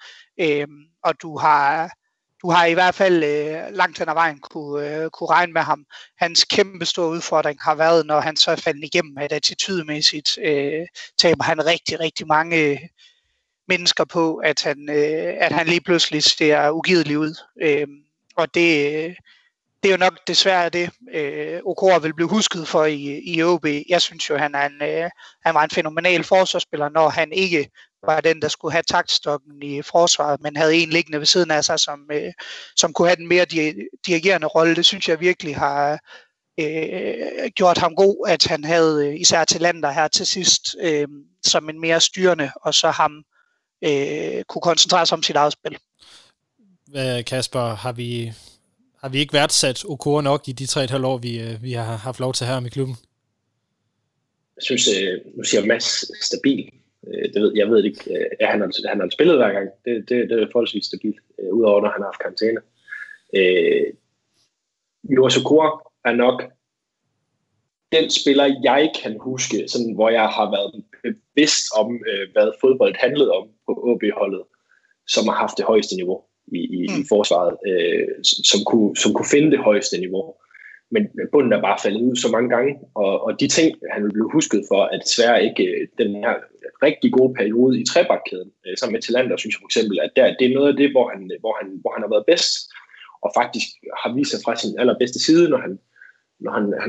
Og du har i hvert fald langt hen ad vejen kunne regne med ham. Hans kæmpe store udfordring har været, når han så er faldet igennem, at attitydemæssigt taber han rigtig, rigtig mange mennesker på, at han lige pludselig ser ugidelig ud. Og det er jo nok desværre det, Okor vil blive husket for i OB. Jeg synes jo, han var en fænomenal forsvarsspiller, når han ikke var den, der skulle have taktstokken i forsvaret, men havde en liggende ved siden af sig, som kunne have den mere dirigerende rolle. Det synes jeg virkelig har gjort ham god, at han havde især Talander her til sidst som en mere styrende, og så ham kunne koncentrere sig om sit eget spil. Kasper, har vi ikke værdsat Okor nok i de 3,5 år, vi har haft lov til her i klubben? Jeg synes, nu siger Mads stabil. Jeg ved ikke, at han har spillet hver gang. Det er forholdsvis stabilt, udover når han har haft karantæne. Jurasekor er nok den spiller, jeg kan huske, sådan, hvor jeg har været bevidst om, hvad fodbold handlede om på OB-holdet, som har haft det højeste niveau i forsvaret, som kunne finde det højeste niveau. Men bunden er bare faldet ud så mange gange, og de ting, han blev husket for, at desværre ikke den her rigtig gode periode i trebakkæden, sammen med Talander, synes jeg for eksempel, at det er noget af det, hvor han har været bedst, og faktisk har vist sig fra sin allerbedste side,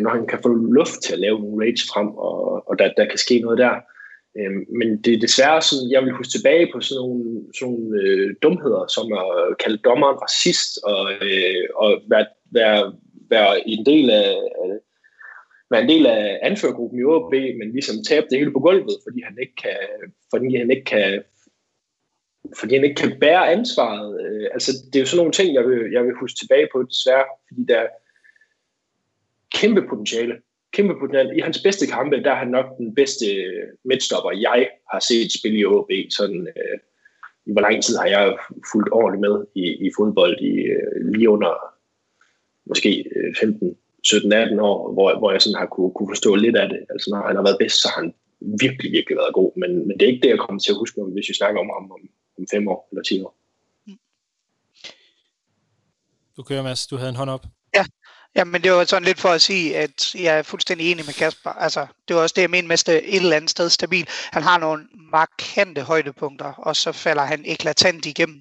når han kan få luft til at lave nogle rage frem, og der kan ske noget der. Men det er desværre sådan, jeg vil huske tilbage på sådan nogle dumheder, som at kalde dommeren racist, og være en del af anførergruppen i OB, men ligesom tabe det hele på gulvet, fordi han ikke kan bære ansvaret. Altså, det er jo sådan nogle ting, jeg vil huske tilbage på, desværre, fordi der er kæmpe potentiale. I hans bedste kampe, der er han nok den bedste midtstopper, jeg har set spille i OB. Sådan, i hvor lang tid har jeg fulgt ordentligt med i fodbold lige under måske 15, 17, 18 år, hvor jeg sådan har kunne forstå lidt af det. Altså, når han har været bedst, så har han virkelig, virkelig været god. Men det er ikke det, jeg kommer til at huske, hvis vi snakker om ham om 5 år eller 10 år. Du kører, Mads. Du havde en hånd op. Ja, men det var sådan lidt for at sige, at jeg er fuldstændig enig med Kasper. Altså, det var også det, jeg mener med et eller andet sted stabil. Han har nogle markante højdepunkter, og så falder han eklatant igennem.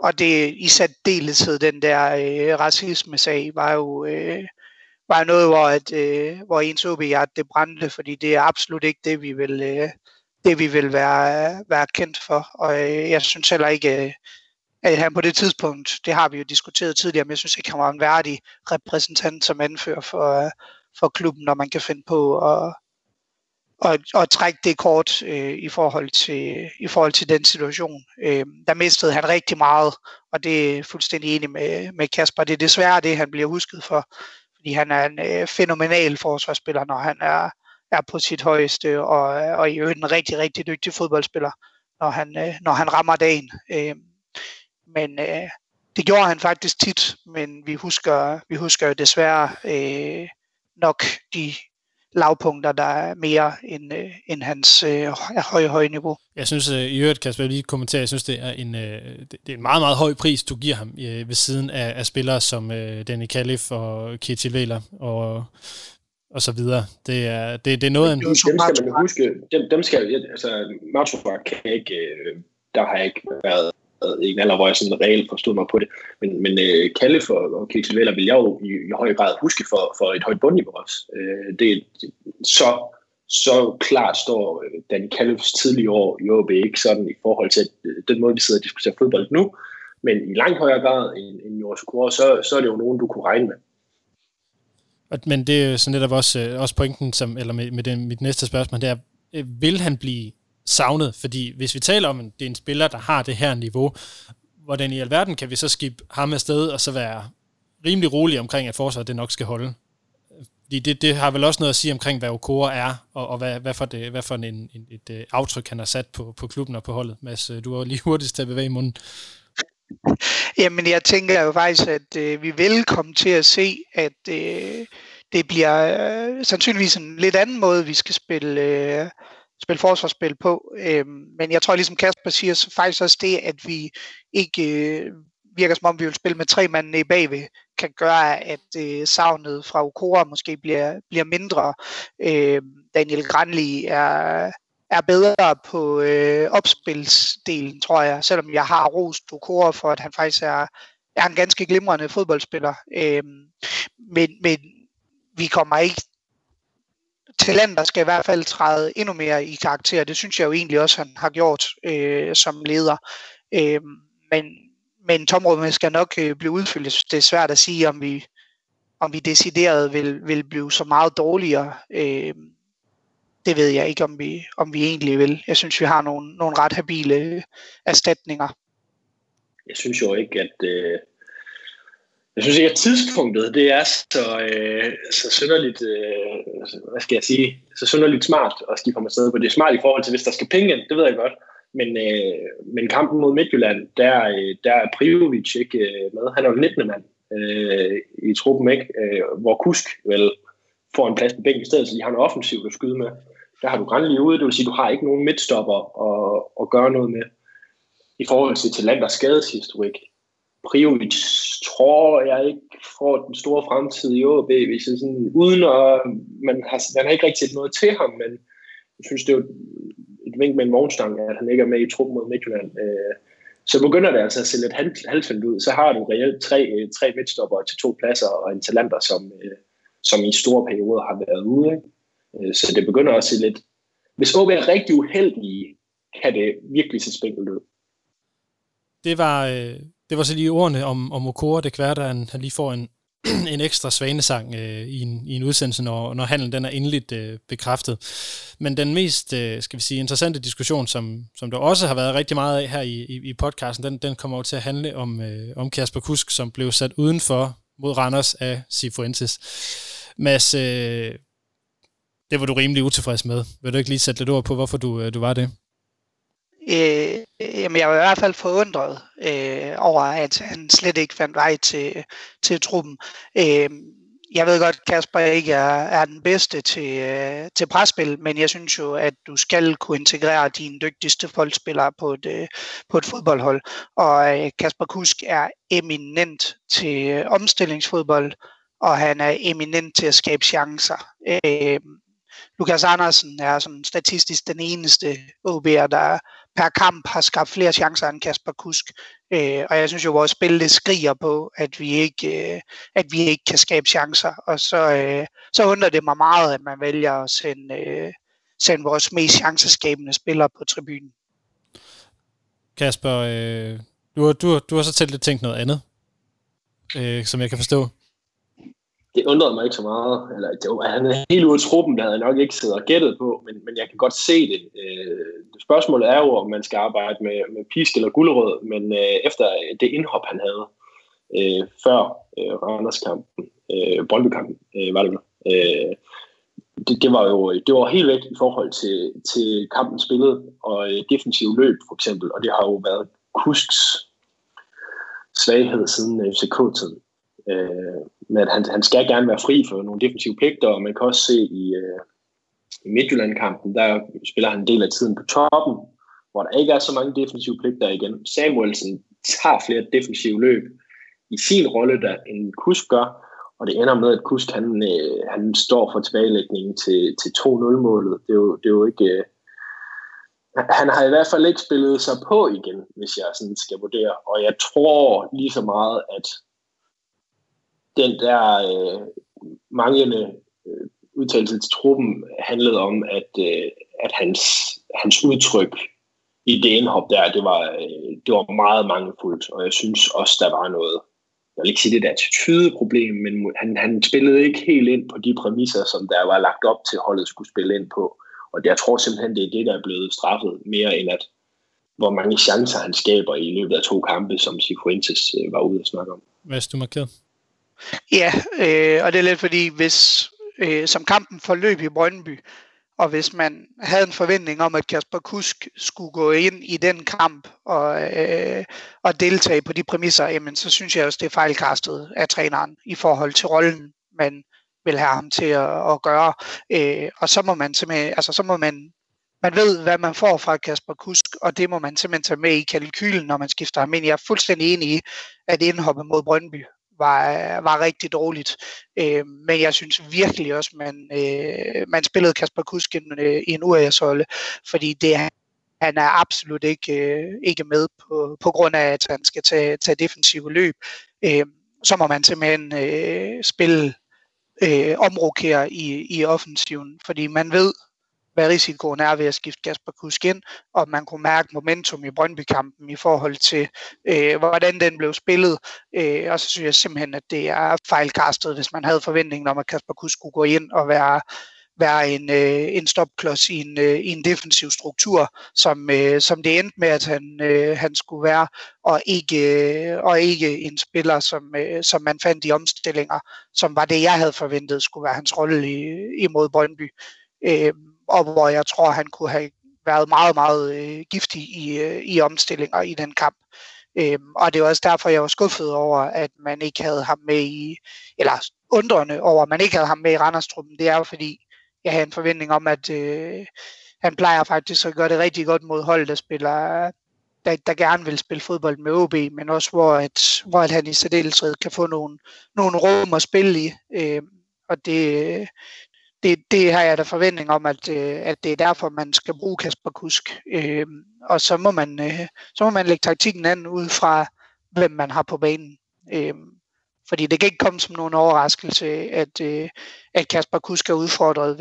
Og det i særdeleshed, den der racisme-sag, var jo noget, hvor ens OB-hjert det brændte, fordi det er absolut ikke det, vi vil være kendt for. Og jeg synes heller ikke... at han på det tidspunkt, det har vi jo diskuteret tidligere, men jeg synes ikke, han var en værdig repræsentant som anfører for klubben, når man kan finde på at trække det kort i forhold til den situation. Der mistede han rigtig meget, og det er fuldstændig enig med Kasper. Det er desværre det, han bliver husket for, fordi han er en fænomenal forsvarsspiller, når han er på sit højeste, og i øvrigt en rigtig, rigtig dygtig fodboldspiller, når han rammer dagen. Men det gjorde han faktisk tit, men vi husker jo desværre nok de lavpunkter, der er mere end hans høje niveau. Jeg synes i øvrigt, Kasper, lige kommentere, jeg synes, det er en meget, meget høj pris, du giver ham ved siden af spillere som Danny Kalif og Kjetil Wæhler og så videre. Det er noget... Dem skal man huske. Dem skal... Altså, Martova kan ikke... Der har ikke været... ikke en alder, hvor jeg sådan reelt forstod mig på det, men Kalle og Kjetil Wæhler vil jeg jo i høj grad huske for et højt bundniveau også. Så klart står Dan Kallefs tidlige år i OB ikke sådan i forhold til den måde, vi sidder og diskuterer fodbold nu, men i langt højere grad end Jurasekor, så er det jo nogen, du kunne regne med. Men det er jo sådan netop også pointen, som, eller mit næste spørgsmål, det er, vil han blive savnet, fordi hvis vi taler om, at det er en spiller, der har det her niveau, hvordan i alverden kan vi så skifte ham afsted, og så være rimelig rolig omkring, at forsvaret det nok skal holde? Fordi det har vel også noget at sige omkring, hvad Okor er, og hvad for et aftryk han har sat på klubben og på holdet. Mads, du var lige hurtigst til at bevæge munden. Jamen, jeg tænker jo faktisk, at vi vil komme til at se, at det bliver sandsynligvis en lidt anden måde, vi skal spille forsvarsspil på. Men jeg tror, ligesom Kasper siger, så faktisk også det, at vi ikke virker som om, vi vil spille med tre mand nede bagved, kan gøre, at savnet fra Okora måske bliver mindre. Daniel Granli er bedre på opspilsdelen, tror jeg, selvom jeg har rost Okora for, at han faktisk er en ganske glimrende fodboldspiller. Men vi kommer ikke... Talander skal i hvert fald træde endnu mere i karakter. Det synes jeg jo egentlig også, han har gjort som leder. Men tomrummet skal nok blive udfyldt. Det er svært at sige, om vi decideret vil blive så meget dårligere. Det ved jeg ikke, om vi egentlig vil. Jeg synes, vi har nogle ret habile erstatninger. Jeg synes jo ikke, at... Jeg synes ikke, at tidspunktet det er så synderligt, hvad skal jeg sige, så synderligt smart at skifte ham afsted på. Det er smart i forhold til, hvis der skal penge ind, det ved jeg godt. Men kampen mod Midtjylland, der er Prijovic ikke med. Han er jo 19. mand i truppen, ikke? Hvor Kusk vel får en plads på bænken i stedet, så de har en offensiv at skyde med. Der har du Granli ude, det vil sige, at du har ikke nogen midtstopper at gøre noget med. I forhold til Landers skadeshistorik, Prijovic tror jeg ikke får den store fremtid i ÅB, hvis jeg sådan, uden at man har ikke rigtig noget til ham, men jeg synes, det er jo et vink med en vognstang, at han ikke er med i truppen mod Midtjylland. Så begynder det altså at se lidt halvfældt ud. Så har du reelt tre midtstopper til to pladser og en Talander, som i store perioder har været ude. Ikke? Så det begynder at se lidt... Hvis ÅB er rigtig uheldige, kan det virkelig se spinkelt ud. Det var så lige ordene om Okora, det kvær, der han lige får en ekstra svanesang i en udsendelse, når handlen den er endeligt bekræftet. Men den mest, skal vi sige, interessante diskussion, som der også har været rigtig meget af her i podcasten, den kommer jo til at handle om Kasper Kusk, som blev sat udenfor mod Randers af Cifuentes. Mads, det var du rimelig utilfreds med. Vil du ikke lige sætte lidt ord på, hvorfor du var det? Jamen jeg var i hvert fald forundret over, at han slet ikke fandt vej til truppen. Jeg ved godt, Kasper ikke er den bedste til presspil, men jeg synes jo, at du skal kunne integrere dine dygtigste boldspillere på et fodboldhold. Og Kasper Kusk er eminent til omstillingsfodbold, og han er eminent til at skabe chancer. Lukas Andersen er sådan statistisk den eneste OB'er, der per kamp har skabt flere chancer end Kasper Kusk. Og jeg synes jo, at vores spil det skriger på, at vi ikke kan skabe chancer. Og så undrer det mig meget, at man vælger at sende vores mest chanceskabende spillere på tribunen. Kasper, du har så tæt lidt tænkt noget andet, som jeg kan forstå. Det undrede mig ikke så meget. Eller, han er helt ude af truppen, der havde jeg nok ikke siddet og gættet på, men jeg kan godt se det. Spørgsmålet er jo, om man skal arbejde med pisk eller gulerød, men efter det indhop, han havde før Randerskampen, Brøndbykampen, var det det var jo helt væk i forhold til kampens spillet og defensive løb, for eksempel, og det har jo været Kusks svaghed siden FCK-tiden. Men han skal gerne være fri for nogle defensive pligter, og man kan også se i Midtjylland-kampen, der spiller han en del af tiden på toppen, hvor der ikke er så mange defensive pligter igen. Samuelsen tager flere defensive løb i sin rolle, der en Kusk gør, og det ender med, at Kusk han står for tilbagelægningen til 2-0-målet. Det er jo ikke... Han har i hvert fald ikke spillet sig på igen, hvis jeg sådan skal vurdere, og jeg tror lige så meget, at den der manglende udtalelse til truppen handlede om, at hans udtryk i det indhop der, det var meget mangelfuldt, og jeg synes også, der var noget, jeg vil ikke sige det der attitudeproblem, men han spillede ikke helt ind på de præmisser, som der var lagt op til, holdet skulle spille ind på, og jeg tror simpelthen, det er det, der er blevet straffet mere end at, hvor mange chancer han skaber i løbet af 2 kampe, som Cifuentes var ude at snakke om. Hvad er du markeret? Ja, og det er lidt fordi, hvis som kampen forløb i Brøndby. Og hvis man havde en forventning om, at Kasper Kusk skulle gå ind i den kamp og deltage på de præmisser, jamen, så synes jeg også, det er fejlkastet af træneren i forhold til rollen, man vil have ham til at gøre. Og så må man simpelthen, man ved, hvad man får fra Kasper Kusk, og det må man simpelthen tage med i kalkylen, når man skifter ham ind. Jeg er fuldstændig enig i, at indhoppet mod Brøndby var rigtig dårligt. Men jeg synes virkelig også, man spillede Kasper Kusk i en uafholde, fordi han er absolut ikke med på grund af, at han skal tage defensive løb. Så må man simpelthen spille omrokere i offensiven, fordi man ved, hvad risikoen er ved at skifte Kasper Kusk ind, og man kunne mærke momentum i Brøndby-kampen i forhold til, hvordan den blev spillet. Og så synes jeg simpelthen, at det er fejlkastet, hvis man havde forventningen om, at Kasper Kusk skulle gå ind og være en stopklods i en defensiv struktur, som det endte med, at han skulle være, og ikke en spiller, som man fandt i omstillinger, som var det, jeg havde forventet skulle være hans rolle imod Brøndby. Og hvor jeg tror, han kunne have været meget, meget giftig i omstillinger i den kamp. Og det var også derfor, jeg var skuffet over, at man ikke havde ham med undrende over, at man ikke havde ham med i Randers-truppen. Det er jo, fordi jeg havde en forventning om, at han plejer faktisk at gøre det rigtig godt mod hold, der gerne vil spille fodbold med OB, men også hvor at han i særdeleshed kan få nogle rum at spille i. Og det har jeg da forventning om, at det er derfor, man skal bruge Kasper Kusk. Og så må man lægge taktikken an ud fra, hvem man har på banen. Fordi det kan ikke komme som nogen overraskelse, at Kasper Kusk er udfordret,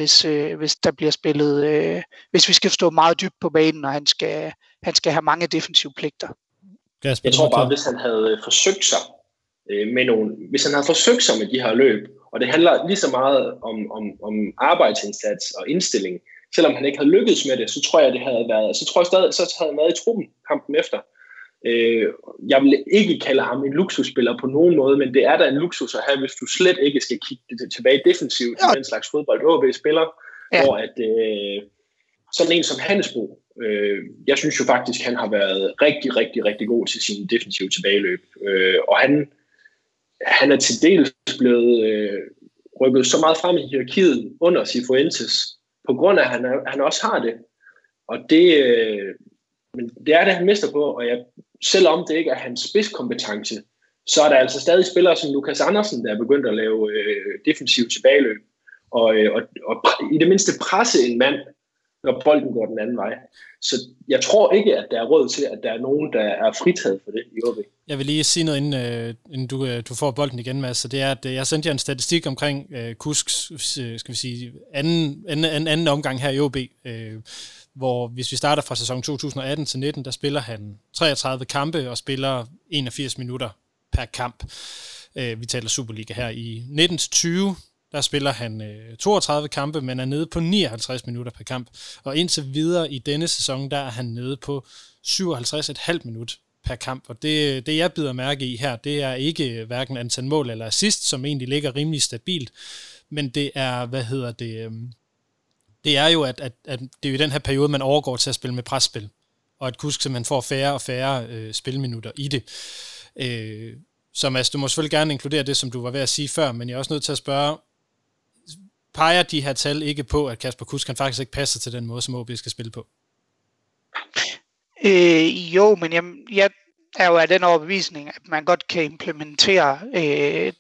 hvis der bliver spillet, hvis vi skal stå meget dybt på banen, og han skal have mange defensive pligter. Jeg tror bare, hvis han havde forsøgt sig med de her løb, og det handler lige så meget om arbejdsindsats og indstilling. Selvom han ikke havde lykkedes med det, så tror jeg, det havde været. Så tror jeg stadig, så havde han været i truppen kampen efter. Jeg vil ikke kalde ham en luksusspiller på nogen måde, men det er da en luksus at have, hvis du slet ikke skal kigge tilbage defensivt til den slags fodbold OB spiller, hvor at sådan en som Hannesbo, jeg synes jo faktisk, han har været rigtig, rigtig, rigtig god til sine defensive tilbageløb, og han er til dels blevet rykket så meget frem i hierarkiet under Cifuentes, på grund af, at han også har det. Og det er det, han mister på, og selvom det ikke er hans spidskompetence, så er der altså stadig spillere som Lukas Andersen, der er begyndt at lave defensiv tilbageløb, og i det mindste presse en mand, når bolden går den anden vej. Så jeg tror ikke, at der er råd til, at der er nogen, der er fritaget for det i OB. Jeg vil lige sige noget, inden du får bolden igen, Mads. Så det er, at jeg sendte jer en statistik omkring Kusks, skal vi sige, anden omgang her i OB, hvor hvis vi starter fra sæson 2018 til 19, der spiller han 33 kampe og spiller 81 minutter per kamp. Vi taler Superliga her i 19-20. Der spiller han 32 kampe, men er nede på 59 minutter per kamp. Og indtil videre i denne sæson, der er han nede på 57,5 minut per kamp. Og det jeg bider mærke i her, det er ikke hverken antal mål eller assist, som egentlig ligger rimelig stabilt. Men det er, det er jo, at det er jo i den her periode, man overgår til at spille med presspil. Og at Kusk simpelthen får færre og færre spilminutter i det. Så Mads, du må selvfølgelig gerne inkludere det, som du var ved at sige før, men jeg er også nødt til at spørge, peger de her tal ikke på, at Kasper Kusk kan faktisk ikke passe til den måde, som OB skal spille på? Jo, men jeg er jo af den overbevisning, at man godt kan implementere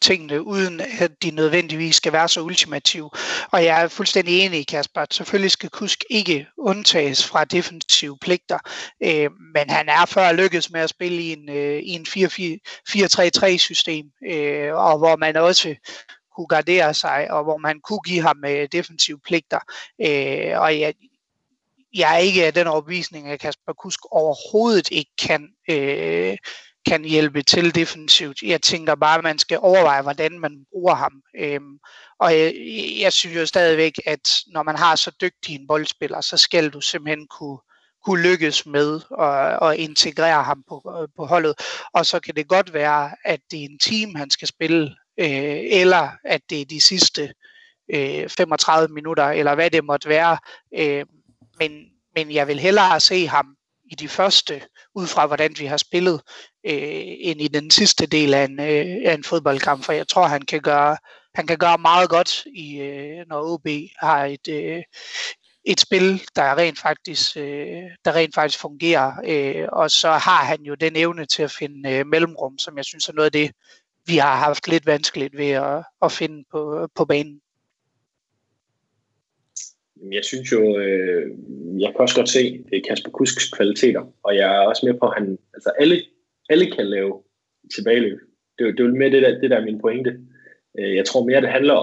tingene, uden at de nødvendigvis skal være så ultimative. Og jeg er fuldstændig enig i Kasper, at selvfølgelig skal Kusk ikke undtages fra defensive pligter, men han er før lykkedes med at spille i en 4-3-3-system, og hvor man også kunne gardere sig, og hvor man kunne give ham defensive pligter. Og jeg er ikke af den overbevisning, at Kasper Kusk overhovedet ikke kan hjælpe til defensivt. Jeg tænker bare, at man skal overveje, hvordan man bruger ham. Og jeg synes jo stadigvæk, at når man har så dygtig en boldspiller, så skal du simpelthen kunne lykkes med at integrere ham på holdet. Og så kan det godt være, at det er en team, han skal spille, eller at det er de sidste 35 minutter, eller hvad det måtte være. Men jeg vil hellere se ham i de første, ud fra hvordan vi har spillet, end i den sidste del af en fodboldkamp, for jeg tror, han kan gøre meget godt, når OB har et spil, der rent faktisk fungerer, og så har han jo den evne til at finde mellemrum, som jeg synes er noget af det, vi har haft lidt vanskeligt ved at finde på banen. Jeg synes jo, jeg kan også godt se Kasper Kusks kvaliteter, og jeg er også med på, at han, altså alle kan lave tilbageløb. Det er jo mere det der er min pointe. Jeg tror mere, det handler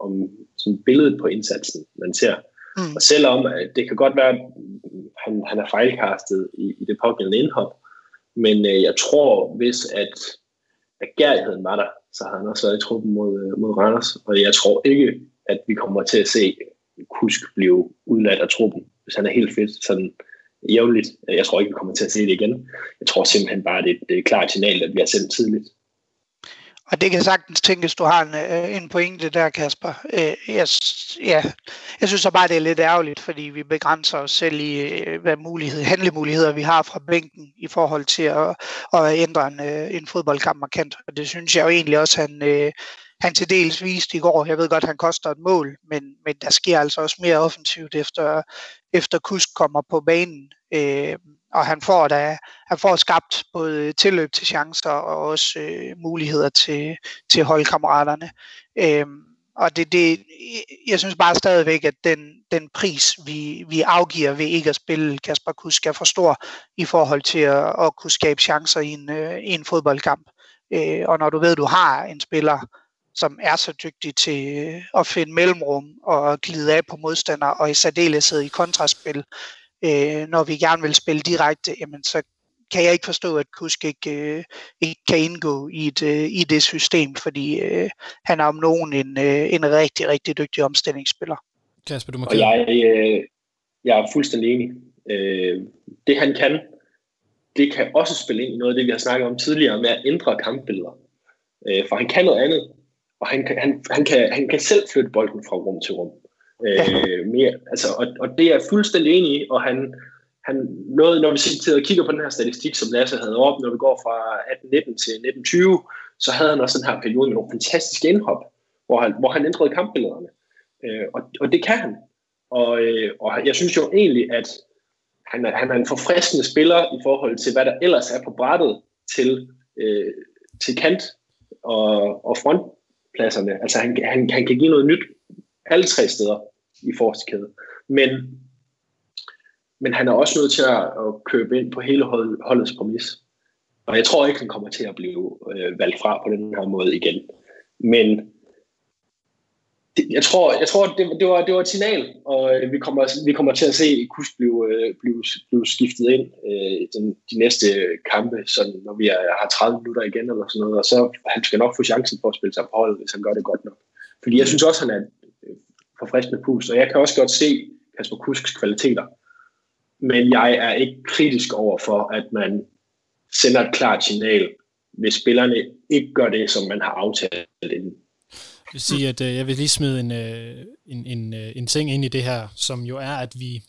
om sådan billedet på indsatsen, man ser. Mm. Og selvom det kan godt være, at han er fejlkastet i det pågældende indhop, men jeg tror, hvis at gærigheden var der, så har han også været i truppen mod Randers, og jeg tror ikke, at vi kommer til at se Kusk blive udladt af truppen, hvis han er helt fedt, sådan jævnligt. Jeg tror ikke, vi kommer til at se det igen. Jeg tror simpelthen bare, det er et klart signal, at vi har sendt tidligt. Og det kan sagtens tænkes, du har en pointe der, Kasper. Jeg synes så bare, det er lidt ærgerligt, fordi vi begrænser os selv i, hvad handlemuligheder vi har fra bænken i forhold til at ændre en fodboldkamp markant. Og det synes jeg jo egentlig også, han til dels viste i går. Jeg ved godt, han koster et mål, men der sker altså også mere offensivt, efter Kusk kommer på banen. Og han får skabt både tilløb til chancer og også muligheder til holdkammeraterne. Og det, jeg synes bare stadigvæk, at den pris, vi afgiver ved ikke at spille Kasper Kusk, er for stor i forhold til at kunne skabe chancer i en fodboldkamp. Og når du ved, at du har en spiller, som er så dygtig til at finde mellemrum og glide af på modstandere, og i særdeleshed i kontraspil, når vi gerne vil spille direkte, jamen så kan jeg ikke forstå, at Kusk ikke kan indgå i det system, fordi han er om nogen en rigtig, rigtig dygtig omstillingsspiller. Kasper, du må kigge. Og jeg er fuldstændig enig. Det han kan, det kan også spille ind i noget af det, vi har snakket om tidligere, med at ændre kampbilleder. For han kan noget andet, og han kan selv flytte bolden fra rum til rum. Mere. Altså, og det er jeg fuldstændig enig i, og han nåede, når vi sidder og kigger på den her statistik, som Lasse havde op, når vi går fra 18-19 til 19-20, så havde han også den her periode med nogle fantastiske indhop, hvor han ændrede kampbillederne, og det kan han, og jeg synes jo egentlig, at han er en forfriskende spiller i forhold til, hvad der ellers er på brættet til kant og frontpladserne. Altså han kan give noget nyt alle tre steder i forskelskæden. Men han er også nødt til at købe ind på hele holdets præmis. Og jeg tror ikke, han kommer til at blive valgt fra på den her måde igen. Men det, jeg tror det var et signal, og vi kommer til at se Kusk blive skiftet ind de næste kampe, sådan, når vi har 30 minutter igen eller sådan noget, og så han skal nok få chancen for at spille sig på holdet, hvis han gør det godt nok. Fordi jeg synes også, han er forfriskende pust, og jeg kan også godt se Kasper Kusks kvaliteter, men jeg er ikke kritisk over for, at man sender et klart signal, hvis spillerne ikke gør det, som man har aftalt inden. Jeg vil sige, at jeg vil lige smide en ting ind i det her, som jo er, at vi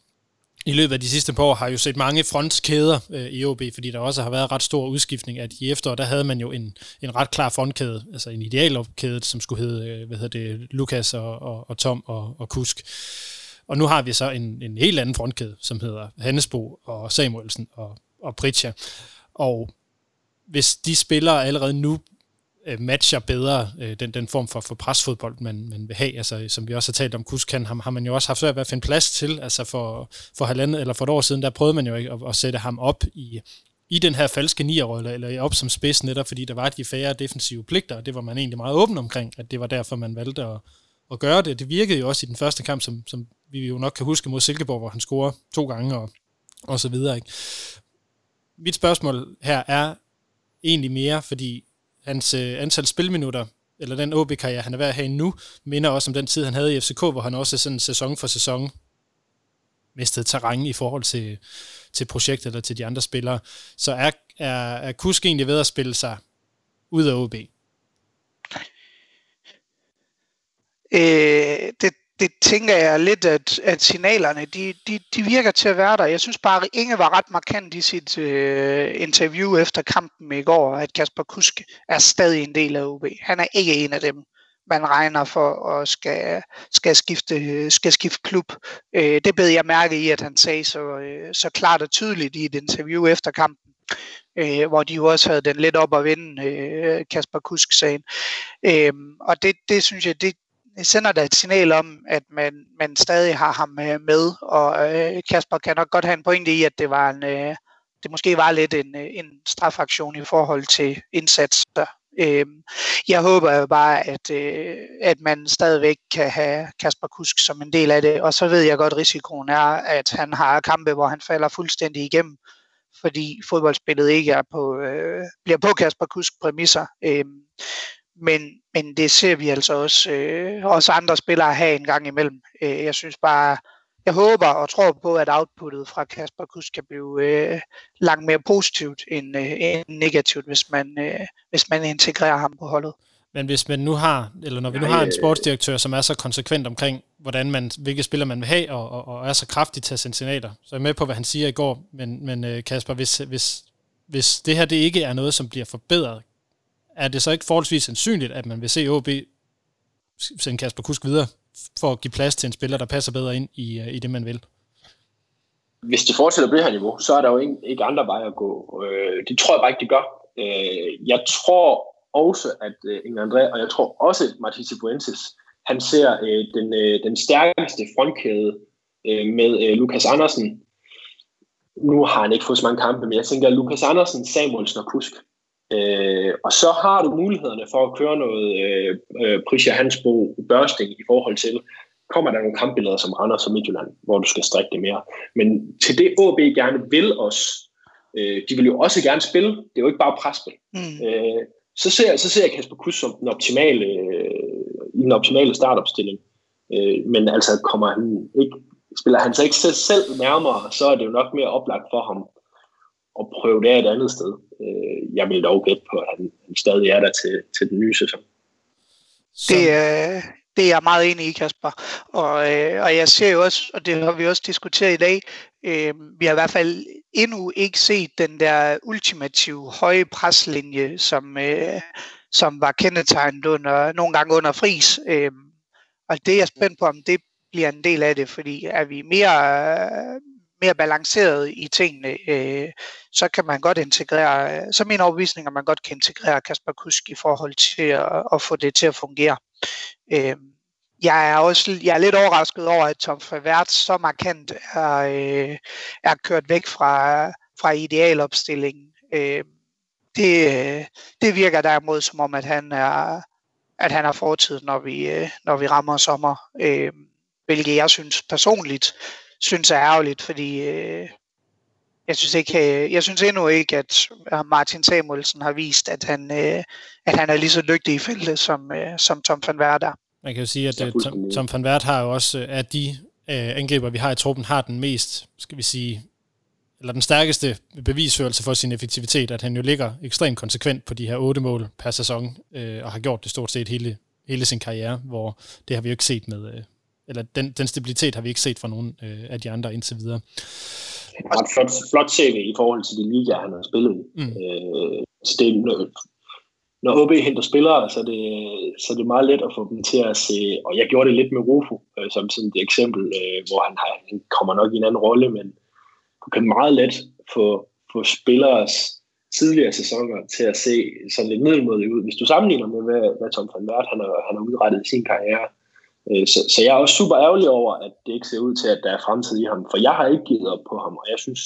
i løbet af de sidste par år har jo set mange frontkæder i OB, fordi der også har været ret stor udskiftning, at i efteråret, der havde man jo en ret klar frontkæde, altså en idealopkæde, som skulle hedde, Lukas og Tom og Kusk. Og nu har vi så en helt anden frontkæde, som hedder Hannesbo og Samuelsen og Pritja. Og hvis de spillere allerede nu matcher bedre den form for presfodbold, man vil have, altså som vi også har talt om, Kusk har man jo også haft svært ved at finde plads til, altså for halvandet eller for et år siden, der prøvede man jo ikke at sætte ham op i den her falske nierrolle, eller op som spids, netop fordi der var de færre defensive pligter, og det var man egentlig meget åben omkring, at det var derfor, man valgte at gøre det. Det virkede jo også i den første kamp, som vi jo nok kan huske mod Silkeborg, hvor han scorer 2 gange og så videre, ikke? Mit spørgsmål her er egentlig mere, fordi hans antal spilminutter, eller den OB-karriere, han er ved at have nu, minder også om den tid, han havde i FCK, hvor han også sådan sæson for sæson mistede terræn i forhold til projektet eller til de andre spillere. Så er Kusk egentlig ved at spille sig ud af OB? Det tænker jeg lidt, at signalerne, de virker til at være der. Jeg synes bare, at Inge var ret markant i sit interview efter kampen i går, at Kasper Kusk er stadig en del af OB. Han er ikke en af dem, man regner for og skal skifte klub. Det bed jeg mærke i, at han sagde så klart og tydeligt i et interview efter kampen, hvor de jo også havde den lidt op at vinde, Kasper Kusk-sagen. Og det synes jeg, det sender da et signal om, at man stadig har ham med, og Kasper kan nok godt have en pointe i, at det var det måske var lidt en strafaktion i forhold til indsatser. Jeg håber bare, at man stadigvæk kan have Kasper Kusk som en del af det, og så ved jeg godt, at risikoen er, at han har kampe, hvor han falder fuldstændig igennem, fordi fodboldspillet ikke er bliver på Kasper Kusk præmisser. Men det ser vi altså også andre spillere have en gang imellem. Jeg synes bare, jeg håber og tror på, at outputtet fra Kasper Kusk kan blive langt mere positivt end negativt, hvis man integrerer ham på holdet. Men hvis man nu har, eller når vi nu har en sportsdirektør, som er så konsekvent omkring, hvilke spillere man vil have, og er så kraftig til at sende signaler, så er jeg med på, hvad han siger i går. Men Kasper, hvis det her det ikke er noget, som bliver forbedret, er det så ikke forholdsvis sandsynligt, at man vil se OB sende Kasper Kusk videre for at give plads til en spiller, der passer bedre ind i det, man vil? Hvis det fortsætter på det her niveau, så er der jo ikke andre veje at gå. Det tror jeg bare ikke, det gør. Jeg tror også, at Inger André, og jeg tror også, at Martin Cifuentes, han ser den stærkeste frontkæde med Lukas Andersen. Nu har han ikke fået så mange kampe, men jeg tænker, Lukas Andersen, Samuelsen og Kusk. Og så har du mulighederne for at køre noget Prisja Hannesbo Børsting i forhold til, kommer der nogle kampbilleder som Randers og Midtjylland, hvor du skal strikke det mere. Men til det AaB gerne vil os, de vil jo også gerne spille, det er jo ikke bare presspil. Så ser jeg Kasper Kusk som den optimale startopstilling. Men altså spiller han sig ikke selv nærmere, så er det jo nok mere oplagt for ham og prøve det et andet sted. Jeg vil dog gætte på, at han stadig er der til den nye sæson. Det er jeg meget enig i, Kasper. Og jeg ser jo også, og det har vi også diskuteret i dag, vi har i hvert fald endnu ikke set den der ultimative høje preslinje, som var kendetegnet nogle gange under Friis. Og det er jeg spændt på, om det bliver en del af det, fordi er vi mere balanceret i tingene, så kan man godt integrere, så min overbevisning, at man godt kan integrere Kasper Kusk i forhold til at få det til at fungere. Jeg er lidt overrasket over, at Tom Favert så markant er kørt væk fra idealopstillingen. Det virker derimod som om, at han er fortid, når vi rammer sommer, hvilket jeg synes personligt er ærgerligt, fordi jeg synes endnu ikke, at Martin Samuelsen har vist, at han er lige så dygtig i feltet som Tom Favert er. Man kan jo sige, at Tom Favert har jo også af de angriber, vi har i truppen, har den mest, skal vi sige, eller den stærkeste bevisførelse for sin effektivitet, at han jo ligger ekstremt konsekvent på de her 8 mål per sæson og har gjort det stort set hele sin karriere, hvor det har vi jo ikke set med. Eller den stabilitet har vi ikke set fra nogen af de andre indtil videre. Han har et flot CV i forhold til de ligaer, han har spillet i. Så det er når OB henter spillere, så er det meget let at få dem til at se. Og jeg gjorde det lidt med Rufo, som sådan et eksempel, hvor han kommer nok i en anden rolle, men du kan meget let få spilleres tidligere sæsoner til at se sådan lidt middelmådigt ud. Hvis du sammenligner med, hvad Tom Favert han har udrettet i sin karriere, så jeg er også super ærgerlig over, at det ikke ser ud til, at der er fremtid i ham, for jeg har ikke givet op på ham, og jeg synes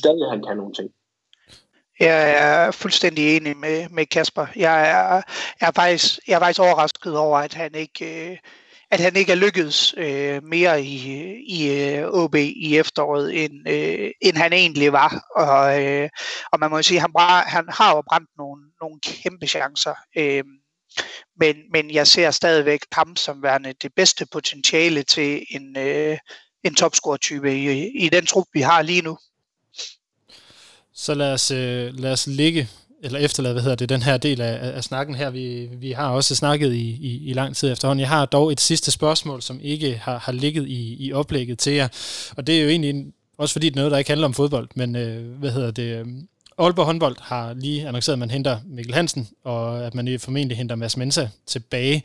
stadig, at han kan nogle ting. Jeg er fuldstændig enig med Kasper. Jeg er faktisk overrasket over, at han ikke er lykkedes mere i OB i efteråret, end han egentlig var. Og man må jo sige, at han har jo brændt nogle kæmpe chancer. Men jeg ser stadigvæk ham som værende det bedste potentiale til en topscore-type i den trup, vi har lige nu. Så lad os lægge eller efterlade, den her del af snakken her. Vi har også snakket i lang tid efterhånden. Jeg har dog et sidste spørgsmål, som ikke har ligget i oplægget til jer. Og det er jo egentlig også fordi det er noget, der ikke handler om fodbold, men Aalborg håndbold har lige annonceret, at man henter Mikkel Hansen, og at man formentlig henter Mads Mensa tilbage.